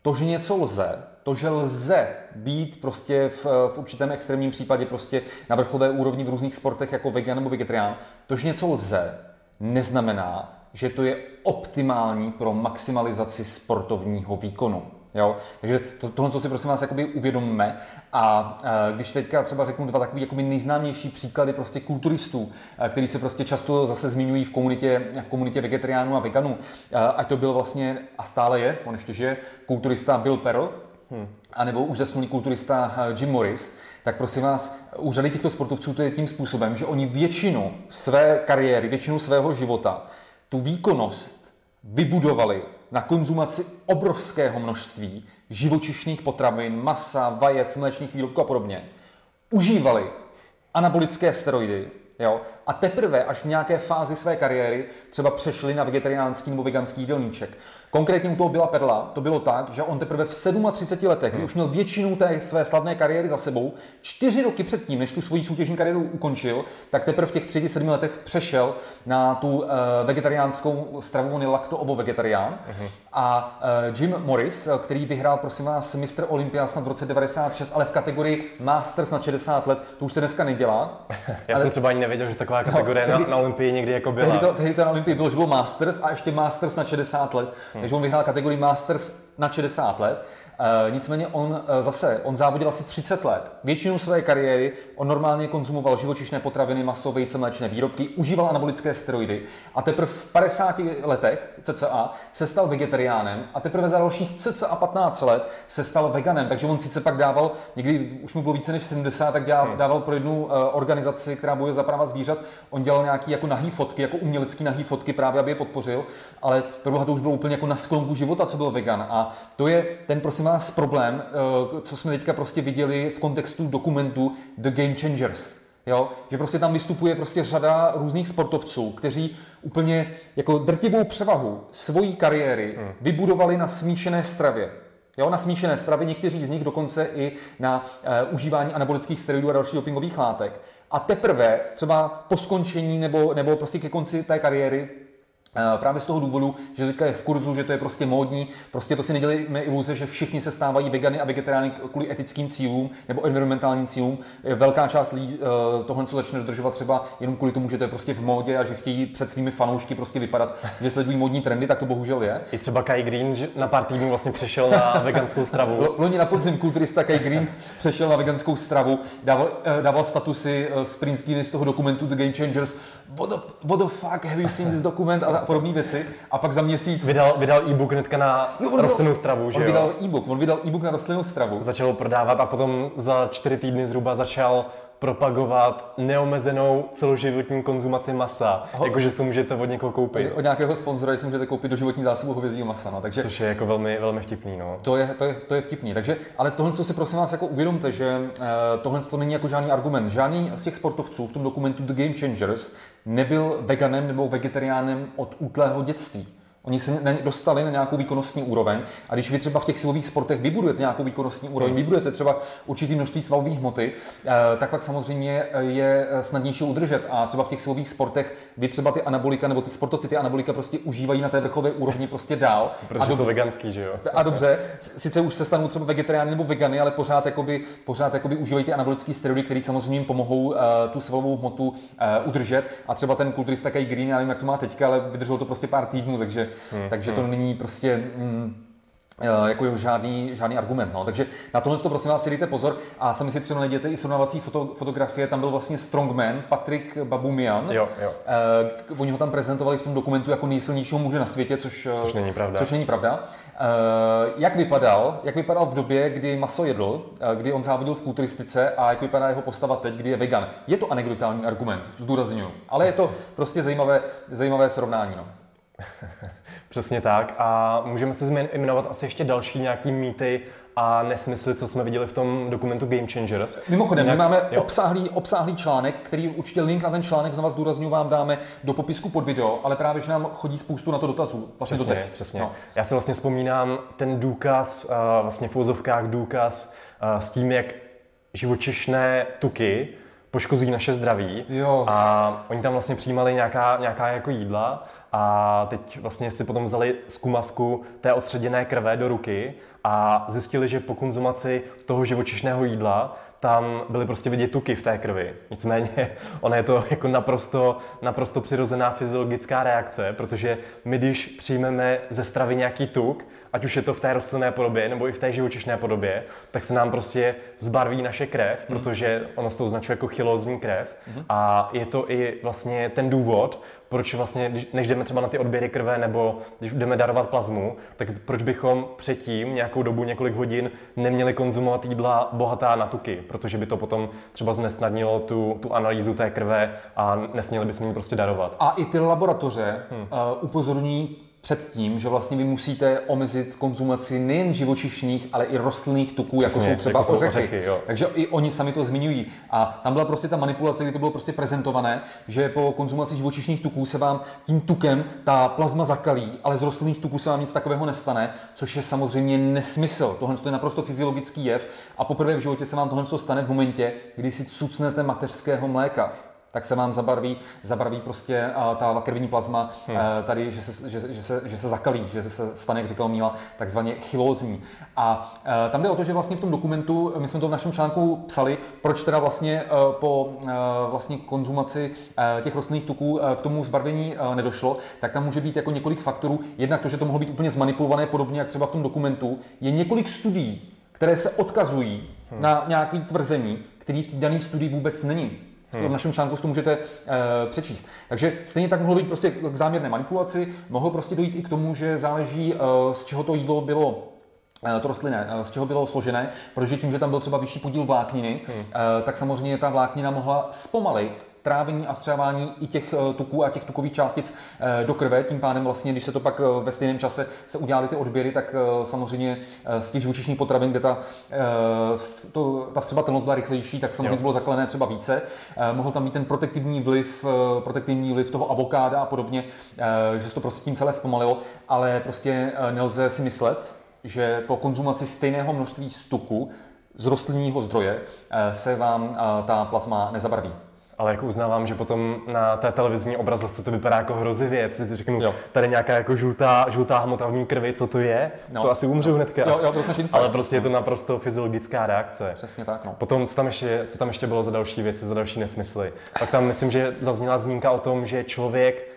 To, že něco lze, to, že lze být prostě v, v určitém extrémním případě prostě na vrcholové úrovni v různých sportech jako vegan nebo vegetarián, to, že něco lze, neznamená, že to je optimální pro maximalizaci sportovního výkonu. Jo? Takže to, tohle, co si prosím vás jakoby uvědomme a e, když teďka třeba řeknu dva takový jakoby nejznámější příklady prostě kulturistů, e, který se prostě často zase zmiňují v komunitě, v komunitě vegetariánů a veganů, e, ať to byl vlastně a stále je, on ještě žije, kulturista Bill Pearl, hmm. anebo už zesnulý kulturista Jim Morris, tak prosím vás, u řady těchto sportovců to je tím způsobem, že oni většinu své kariéry, většinu svého života, tu výkonnost vybudovali na konzumaci obrovského množství živočišných potravin, masa, vajec, mléčných výrobků a podobně, užívali anabolické steroidy, jo? A teprve až v nějaké fázi své kariéry třeba přešli na vegetariánský nebo veganský jídelníček. Konkrétně u toho byla Perla, to bylo tak, že on teprve v třiceti sedmi letech, kdy už měl většinu té své slavné kariéry za sebou, čtyři roky předtím, než tu svoji soutěžní kariéru ukončil, tak teprve v těch třiceti sedmi letech přešel na tu uh, vegetariánskou stravu, on je lakto-ovo-vegetarián. Uh-huh. A uh, Jim Morris, který vyhrál, prosím vás, mistr Olympia snad v roce devadesát šest, ale v kategorii Masters na šedesát let, to už se dneska nedělá. Já ale... jsem třeba ani nevěděl, že taková kategorie no, tehdy, na, na Olympii někdy jako byla. Tehdy to, tehdy to na Olympii bylo, že bylo Masters a ještě Masters na šedesát let. Takže on vyhrál kategorii Masters nad šedesát let. E, nicméně on e, zase, on závodil asi třicet let. Většinu své kariéry on normálně konzumoval živočišné potraviny, maso, vejce, mléčné výrobky, užíval anabolické steroidy a teprve v padesáti letech cca se stal vegetariánem a teprve za dalších cca patnáct let se stal veganem. Takže on sice pak dával, někdy už mu bylo více než sedmdesát, tak dával, hmm. dával pro jednu e, organizaci, která bojuje za práva zvířat, on dělal nějaký jako nahý fotky, jako umělecký nahý fotky právě, aby je podpořil, ale proboha to už bylo úplně jako na sklonku života, co byl vegan. A to je ten, prosím vás, problém, co jsme teďka prostě viděli v kontextu dokumentu The Game Changers. Jo? Že prostě tam vystupuje prostě řada různých sportovců, kteří úplně jako drtivou převahu svojí kariéry hmm. vybudovali na smíšené stravě. Jo, na smíšené stravy, někteří z nich dokonce i na e, užívání anabolických steroidů a dalších dopingových látek. A teprve třeba po skončení nebo, nebo prostě ke konci té kariéry e, právě z toho důvodu, že teďka je v kurzu, že to je prostě módní, prostě to si nedělejme iluze, že všichni se stávají vegany a vegetariány kvůli etickým cílům nebo environmentálním cílům. Velká část lidí e, tohle co začne dodržovat třeba jenom kvůli tomu, že to je prostě v módě a že chtějí před svými fanoušky prostě vypadat, že sledují módní trendy, tak to bohužel je. I třeba Kai Greene na pár týdnů vlastně přešel na veganskou stravu. L- loni na podzim kulturista Kai Greene přešel na veganskou stravu, dával, e, dával statusy e, sprintský z toho dokumentu The Game Changers. What the, what the fuck have you seen this dokument a podobné věci. A pak za měsíc vydal, vydal e-book hnedka na jo, on rostlinnou stravu, on že jo? On vydal e-book, on vydal e-book na rostlinnou stravu. Začal prodávat a potom za čtyři týdny zhruba začal propagovat neomezenou celoživotní konzumaci masa, Ho, jakože si to můžete od někoho koupit. Od nějakého sponzora si můžete koupit doživotní zásobu hovězího masa, no, takže což je jako velmi velmi vtipný, no. To je to je to je vtipný. Takže ale tohle co si prosím vás jako uvědomte, že tohle to není jako žádný argument. Žádný z těch sportovců v tom dokumentu The Game Changers nebyl veganem nebo vegetariánem od útlého dětství. Oni se dostali na nějakou výkonnostní úroveň a když vy třeba v těch silových sportech vybudujete nějakou výkonnostní úroveň, vybudujete třeba určitý množství svalové hmoty, tak pak samozřejmě je snadnější udržet a třeba v těch silových sportech vy třeba ty anabolika nebo ty sportovci ty anabolika prostě užívají na té vrcholové úrovni prostě dál. Protože a dobře, jsou veganský, že jo? A dobře, sice už se stanou třeba vegetariány nebo vegany, ale pořád jakoby, pořád jakoby užívají ty anabolické steroidy, které samozřejmě jim pomohou tu svalovou hmotu udržet a třeba ten kulturista Kai Greene, já nevím, jak to má teďka, ale vydrželo to prostě pár týdnů, takže Hmm, takže to hmm. není prostě mm, jako žádný, žádný argument. No. Takže na tohle to prosím vás si dejte pozor a sami si třeba najděte i srovnávací foto, fotografie, tam byl vlastně strongman Patrik Baboumjan. Jo, jo. Eh, oni ho tam prezentovali v tom dokumentu jako nejsilnějšího muže na světě, což, což není pravda. Což není pravda. Eh, jak vypadal? Jak vypadal v době, kdy maso jedl, eh, kdy on závodil v kulturistice a jak vypadá jeho postava teď, kdy je vegan? Je to anekdotální argument, zdůrazňuju, ale je to prostě zajímavé, zajímavé srovnání. No. Přesně tak a můžeme si jmenovat asi ještě další nějaký mýty a nesmysly, co jsme viděli v tom dokumentu Game Changers. Mimochodem, Jinak, my máme obsáhlý, obsáhlý článek, který určitě link na ten článek, znovu zdůrazňuji, vám dáme do popisku pod video, ale právě, že nám chodí spoustu na to dotazů. Vlastně přesně, doteď. přesně. No. Já si vlastně vzpomínám ten důkaz, vlastně v uvozovkách důkaz s tím, jak živočišné tuky poškozují naše zdraví. Jo. A oni tam vlastně přijímali nějaká, nějaká jako jídla a teď vlastně si potom vzali zkumavku té odstředěné krve do ruky a zjistili, že po konzumaci toho živočišného jídla tam byly prostě vidět tuky v té krvi. Nicméně ona je to jako naprosto, naprosto přirozená fyziologická reakce, protože my, když přijmeme ze stravy nějaký tuk, ať už je to v té rostlinné podobě nebo i v té živočišné podobě, tak se nám prostě zbarví naše krev, mm. protože ono se to označuje jako chylózní krev mm. a je to i vlastně ten důvod, proč vlastně, než jdeme třeba na ty odběry krve nebo když jdeme darovat plazmu, tak proč bychom předtím nějakou dobu, několik hodin neměli konzumovat jídla bohatá na tuky, protože by to potom třeba znesnadnilo tu, tu analýzu té krve a nesměli bychom ji prostě darovat. A i ty laboratoře hmm. uh, upozorní před tím, že vlastně vy musíte omezit konzumaci nejen živočišných, ale i rostlinných tuků, přesně, jako jsou třeba jako ořechy. ořechy Takže i oni sami to zmiňují. A tam byla prostě ta manipulace, kdy to bylo prostě prezentované, že po konzumaci živočišných tuků se vám tím tukem ta plazma zakalí, ale z rostlinných tuků se vám nic takového nestane, což je samozřejmě nesmysl. Tohle je naprosto fyziologický jev a poprvé v životě se vám tohle stane v momentě, kdy si cucnete mateřského mléka. tak se vám zabarví, zabarví prostě ta krvní plazma hmm. tady, že se, že, že, se, že se zakalí, že se stane, jak říkal Míla, takzvaně chylózní. A tam jde o to, že vlastně v tom dokumentu, my jsme to v našem článku psali, proč teda vlastně po vlastně konzumaci těch rostlinných tuků k tomu zbarvení nedošlo, tak tam může být jako několik faktorů. Jednak to, že to mohlo být úplně zmanipulované, podobně jak třeba v tom dokumentu, je několik studií, které se odkazují hmm. na nějaké tvrzení, které v té dané studii vůbec není. V našem článku si to můžete uh, přečíst. Takže stejně tak mohlo být prostě k záměrné manipulaci, mohlo prostě dojít i k tomu, že záleží, uh, z čeho to jídlo bylo to rostlinné, z čeho bylo složené, protože tím, že tam byl třeba vyšší podíl vlákniny, hmm. tak samozřejmě ta vláknina mohla zpomalit trávení a vstřávání i těch tuků a těch tukových částic do krve. Tím pádem vlastně, když se to pak ve stejném čase se udělaly ty odběry, tak samozřejmě z těch živočišných potravin, kde ta, to, ta vstřebatelnost byla rychlejší, tak samozřejmě jo. bylo zakalené třeba více. Mohl tam být ten protektivní vliv, protektivní vliv toho avokáda a podobně, že se to prostě tím celé zpomalilo, ale prostě nelze si myslet, že po konzumaci stejného množství tuku z rostlinního zdroje se vám ta plazma nezabarví. Ale jako uznávám, že potom na té televizní obrazovce to vypadá jako hrozivě. Si řeknu, jo. tady nějaká jako žlutá, žlutá hmota v krvi, co to je? No. To asi umřu no. hnedka. Jo, jo, prostě ale prostě je to naprosto fyziologická reakce. Přesně tak, no. Potom, co tam ještě, co tam ještě bylo za další věci, za další nesmysly. Pak tam myslím, že zazněla zmínka o tom, že člověk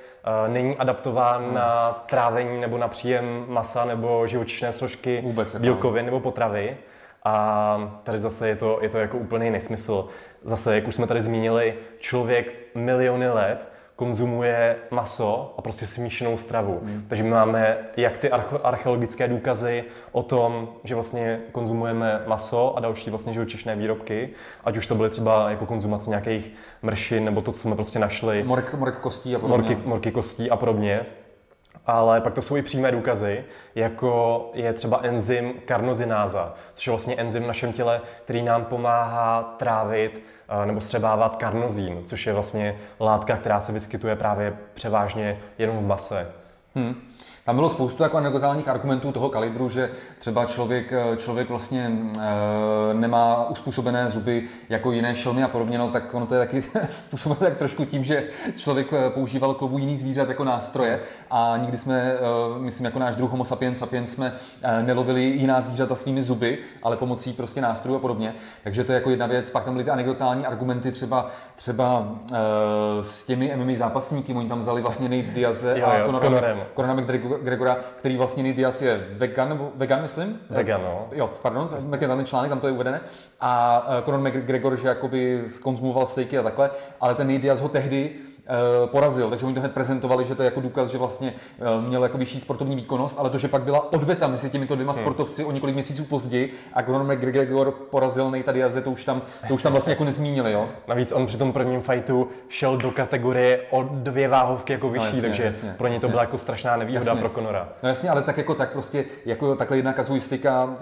není adaptován hmm. na trávení nebo na příjem masa nebo živočišné složky, bílkovin nebo potravy. A tady zase je to, je to jako úplný nesmysl. Zase, jak už jsme tady zmínili, člověk miliony let konzumuje maso a prostě smíšenou stravu. Hmm. Takže my máme jak ty archeologické důkazy o tom, že vlastně konzumujeme maso a další vlastně živočišné výrobky, ať už to byly třeba jako konzumace nějakých mršin nebo to, co jsme prostě našli. Mork, mork kostí a podobně. Morky, morky kostí a podobně. Ale pak to jsou i přímé důkazy, jako je třeba enzym karnozináza, což je vlastně enzym v našem těle, který nám pomáhá trávit nebo střebávat karnozín, což je vlastně látka, která se vyskytuje právě převážně jenom v mase. Hmm. Tam bylo spoustu jako anekdotálních argumentů toho kalibru, že třeba člověk, člověk vlastně e, nemá uspůsobené zuby jako jiné šelmy a podobně, no tak ono to je taky způsobeno tak trošku tím, že člověk používal klovu jiných zvířat jako nástroje a nikdy jsme, e, myslím jako náš druh homo sapiens sapiens jsme e, nelovili jiná zvířata svými zuby, ale pomocí prostě nástrojů a podobně, takže to je jako jedna věc. Pak tam byly ty anekdotální argumenty třeba, třeba e, s těmi M M A zápasníky, oni tam vzali vlastně Nate Diaze jo, a Conora McGregora, který vlastně Nate Diaz je vegan, nebo vegan myslím? Vegan, no. Jo, pardon, je tam ten článek, tam to je uvedené. A Conor McGregor, že jakoby konzumoval stejky a takhle, ale ten Nate Diaz ho tehdy porazil, takže oni to hned prezentovali, že to je jako důkaz, že vlastně měl jako vyšší sportovní výkonnost, ale to, že pak byla odveta mezi těmito dvěma hmm. sportovci o několik měsíců později a Conor McGregor porazil Nate Diaze, to už tam, to už tam vlastně jako nezmínili, jo. Navíc on při tom prvním fightu šel do kategorie o dvě váhovky jako vyšší, no, jasně, takže jasně, pro ně jasně. to byla jako strašná nevýhoda jasně. pro Conora. No jasně, ale tak jako tak prostě jako takhle jedna kazuistika,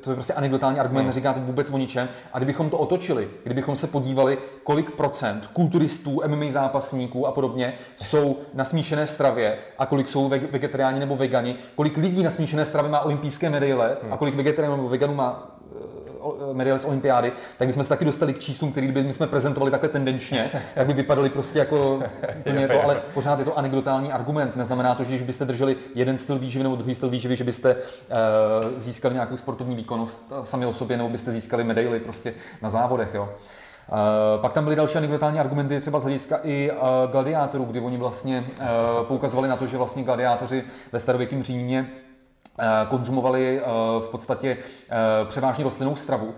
to je prostě anekdotální argument, hmm. neříkáte vůbec o ničem. A kdybychom to otočili, kdybychom se podívali, kolik procent kulturistů, M M A zápasníků a podobně jsou na smíšené stravě a kolik jsou vegetariáni nebo vegani, kolik lidí na smíšené stravě má olympijské medaile a kolik vegetariánů nebo veganů má medaile z olympiády, tak bychom se taky dostali k číslům, který by jsme prezentovali takhle tendenčně, jak by vypadaly prostě jako úplně to, ale pořád je to anekdotální argument. Neznamená to, že když byste drželi jeden styl výživy nebo druhý styl výživy, že byste uh, získali nějakou sportovní výkonnost sami o sobě nebo byste získali medaily prostě na závodech, jo. Uh, pak tam byly další anekdotální argumenty třeba z hlediska i uh, gladiátorů, kdy oni vlastně uh, poukazovali na to, že vlastně gladiátoři ve starověkém Římě konzumovali uh, v podstatě uh, převážně rostlinnou stravu uh,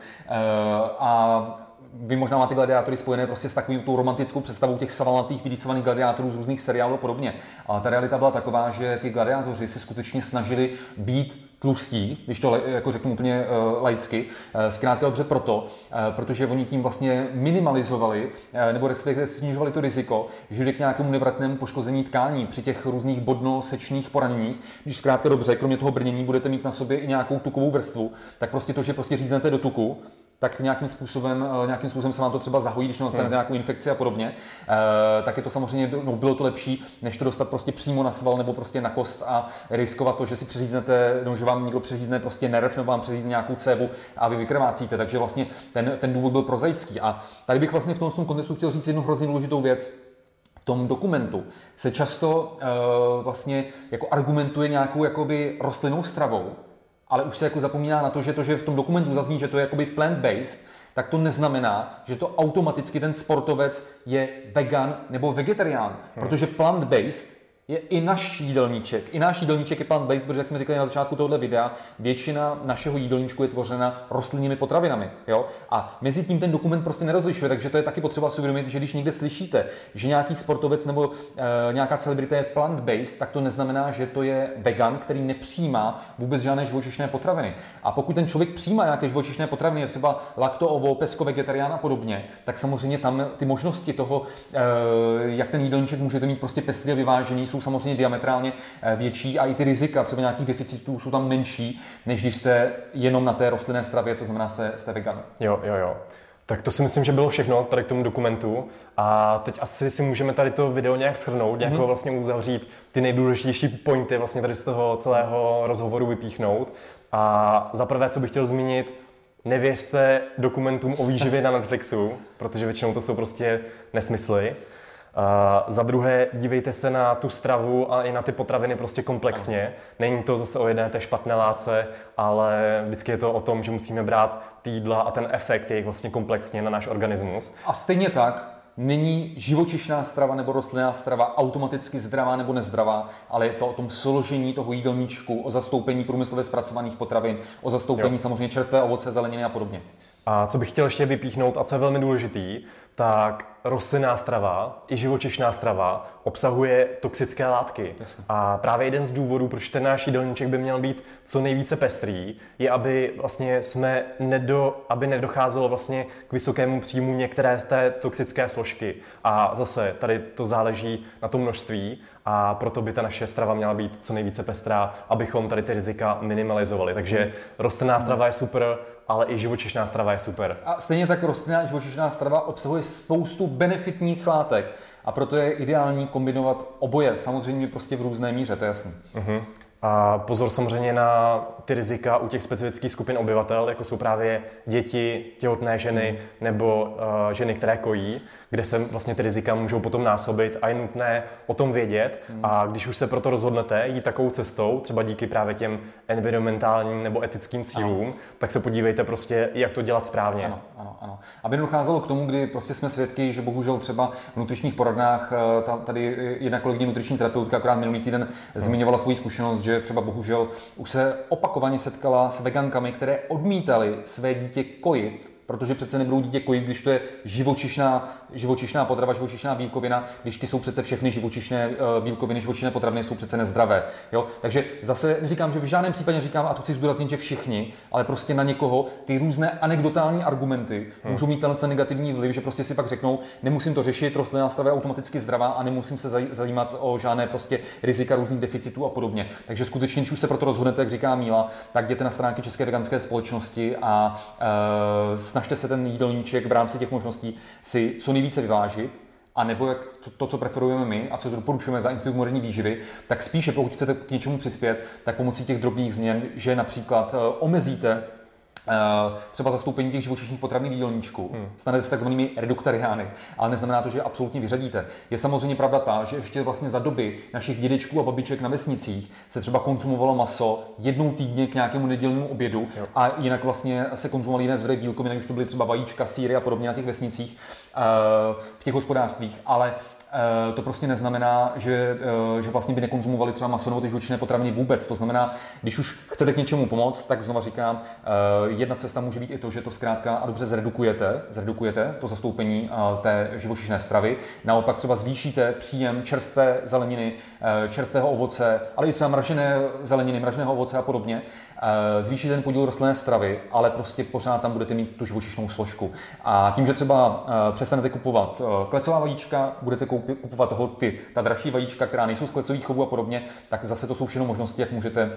a vy možná máte gladiátory spojené prostě s takovým tou romantickou představou těch savalnatých vylícovaných gladiátorů z různých seriálů a podobně. Ale ta realita byla taková, že ti gladiátoři se skutečně snažili být tlustí, když to jako řeknu úplně uh, laicky, uh, zkrátka dobře proto, uh, protože oni tím vlastně minimalizovali uh, nebo respektive snižovali to riziko, že jde k nějakému nevratnému poškození tkání při těch různých bodno-sečních poraněních. Když zkrátka dobře, kromě toho brnění budete mít na sobě i nějakou tukovou vrstvu, tak prostě to, že prostě říznete do tuku, tak nějakým způsobem, nějakým způsobem se vám to třeba zahojí, když dostanete hmm. nějakou infekci a podobně, e, tak je to samozřejmě, no, bylo to lepší, než to dostat prostě přímo na sval nebo prostě na kost a riskovat to, že si přeříznete, no, že vám někdo přeřízne prostě nerv nebo vám přeřízne nějakou cévu a vy vykrvácíte, takže vlastně ten, ten důvod byl prozaický. A tady bych vlastně v tom kontextu chtěl říct jednu hrozně důležitou věc. V tom dokumentu se často e, vlastně jako argumentuje nějakou jakoby rostlinnou stravou, ale už se jako zapomíná na to, že to, že v tom dokumentu zazní, že to je jakoby plant-based, tak to neznamená, že to automaticky ten sportovec je vegan nebo vegetarián, hmm. protože plant-based je i náš jídelníček. I náš jídelníček je plant-based, protože jak jsme říkali na začátku tohoto videa, většina našeho jídelníčku je tvořena rostlinnými potravinami. Jo? A mezi tím ten dokument prostě nerozlišuje, takže to je taky potřeba si uvědomit, že když někde slyšíte, že nějaký sportovec nebo e, nějaká celebrita je plant-based, tak to neznamená, že to je vegan, který nepřijímá vůbec žádné živočišné potraviny. A pokud ten člověk přijímá nějaké živočišné potraviny, třeba lakto, ovo, pesko, vegetarián a podobně, tak samozřejmě tam ty možnosti toho, e, jak ten jídelníček můžete mít prostě pestře vyvážený, jsou samozřejmě diametrálně větší a i ty rizika třeba nějakých deficitů jsou tam menší, než když jste jenom na té rostlinné stravě, to znamená jste, jste vegan. Jo, jo, jo. Tak to si myslím, že bylo všechno tady k tomu dokumentu a teď asi si můžeme tady to video nějak shrnout, nějak mm-hmm. vlastně uzavřít, ty nejdůležitější pointy vlastně tady z toho celého rozhovoru vypíchnout. A za prvé, co bych chtěl zmínit, nevěřte dokumentům o výživě na Netflixu, protože většinou to jsou prostě nesmysly. Uh, za druhé, dívejte se na tu stravu a i na ty potraviny prostě komplexně. Aha. Není to zase o jedné té špatné látce, ale vždycky je to o tom, že musíme brát ty jídla a ten efekt jejich vlastně komplexně na náš organismus. A stejně tak není živočišná strava nebo rostlinná strava automaticky zdravá nebo nezdravá, ale je to o tom složení toho jídelníčku, o zastoupení průmyslově zpracovaných potravin, o zastoupení jo. samozřejmě čerstvé ovoce, zeleniny a podobně. A co bych chtěl ještě vypíchnout a co je velmi důležitý, tak rostlinná strava i živočišná strava obsahuje toxické látky. Jasně. A právě jeden z důvodů, proč ten náš jídelníček by měl být co nejvíce pestrý, je, aby vlastně jsme nedo, aby nedocházelo vlastně k vysokému příjmu některé z té toxické složky. A zase tady to záleží na tom množství a proto by ta naše strava měla být co nejvíce pestrá, abychom tady ty rizika minimalizovali. Takže rostlinná strava je super, ale i živočišná strava je super. A stejně tak rostlinná a živočišná strava obsahuje spoustu benefitních látek a proto je ideální kombinovat oboje, samozřejmě prostě v různé míře, to je jasný. Uh-huh. A pozor samozřejmě na ty rizika u těch specifických skupin obyvatel, jako jsou právě děti, těhotné ženy uh-huh. nebo uh, ženy, které kojí, kde se vlastně ty rizika můžou potom násobit a je nutné o tom vědět. Uh-huh. A když už se proto rozhodnete jít takovou cestou, třeba díky právě těm environmentálním nebo etickým cílům, ano. tak se podívejte prostě, jak to dělat správně. Ano, ano, ano. Aby nedocházelo k tomu, kdy prostě jsme svědky, že bohužel třeba v nutričních poradnách, tady jedna kolegyně nutriční terapeutka akorát minulý týden uh-huh. zmiňovala svou zkušenost, že třeba bohužel už se opakovaně setkala s vegankami, které odmítaly své dítě kojit, protože přece nebudou dítě kojit, když to je živočišná, živočišná potrava, živočišná bílkovina, když ty jsou přece všechny živočišné bílkoviny, živočišné potraviny jsou přece nezdravé. Jo? Takže zase říkám, že v žádném případě říkám, a to chci zdůraznit, že všichni, ale prostě na někoho ty různé anekdotální argumenty hmm. můžou mít tenhle negativní vliv, že prostě si pak řeknou, nemusím to řešit, rostlinná strava je automaticky zdravá a nemusím se zajímat o žádné prostě rizika různých deficitů a podobně. Takže skutečně, když už se proto rozhodnete, jak říká Míla, tak jděte na stránky České veganské společnosti a e, snažte se ten jídelníček v rámci těch možností si co nejvíce vyvážit, a nebo jak to, to, co preferujeme my a co doporučujeme za Institut moderní výživy, tak spíše pokud chcete k něčemu přispět, tak pomocí těch drobných změn, že například omezíte třeba zastoupení těch živočišních potravin v jídelníčku, hmm. stanete se takzvanými reduktariány, ale neznamená to, že je absolutně vyřadíte. Je samozřejmě pravda ta, že ještě vlastně za doby našich dědečků a babiček na vesnicích se třeba konzumovalo maso jednou týdně k nějakému nedělnímu obědu jo. a jinak vlastně se konzumovaly jiné zvrdy bílkoviny, už to byly třeba vajíčka, sýry a podobně na těch vesnicích, v těch hospodářstvích, ale to prostě neznamená, že, že vlastně by nekonzumovali třeba maso nebo ty živočišné potraviny vůbec. To znamená, když už chcete k něčemu pomoct, tak znova říkám, jedna cesta může být i to, že to zkrátka a dobře zredukujete, zredukujete to zastoupení té živočišné stravy. Naopak třeba zvýšíte příjem čerstvé zeleniny, čerstvého ovoce, ale i třeba mražené zeleniny, mraženého ovoce a podobně. Zvýšíte ten podíl rostlinné stravy, ale prostě pořád tam budete mít tu živočišnou složku. A tím, že třeba přestanete kupovat klecová vajíčka, budete kupovat hodty, ta dražší vajíčka, která nejsou z klecových chovů a podobně, tak zase to jsou všechno možnosti, jak můžete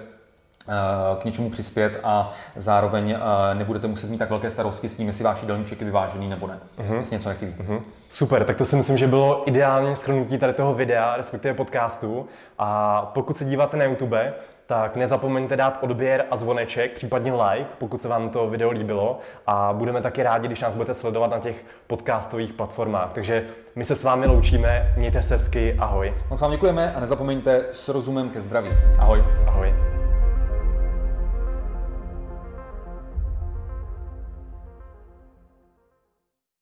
k něčemu přispět a zároveň nebudete muset mít tak velké starosti s tím, jestli váš jídelníček je vyvážený nebo ne. Uh-huh. Jestli něco nechybí. Uh-huh. Super, tak to si myslím, že bylo ideální shrnutí tady toho videa, respektive podcastu. A pokud se díváte na YouTube, tak nezapomeňte dát odběr a zvoneček, případně like, pokud se vám to video líbilo. A budeme taky rádi, když nás budete sledovat na těch podcastových platformách. Takže my se s vámi loučíme, mějte se hezky, ahoj. Moc vám děkujeme a nezapomeňte s rozumem ke zdraví. Ahoj. Ahoj.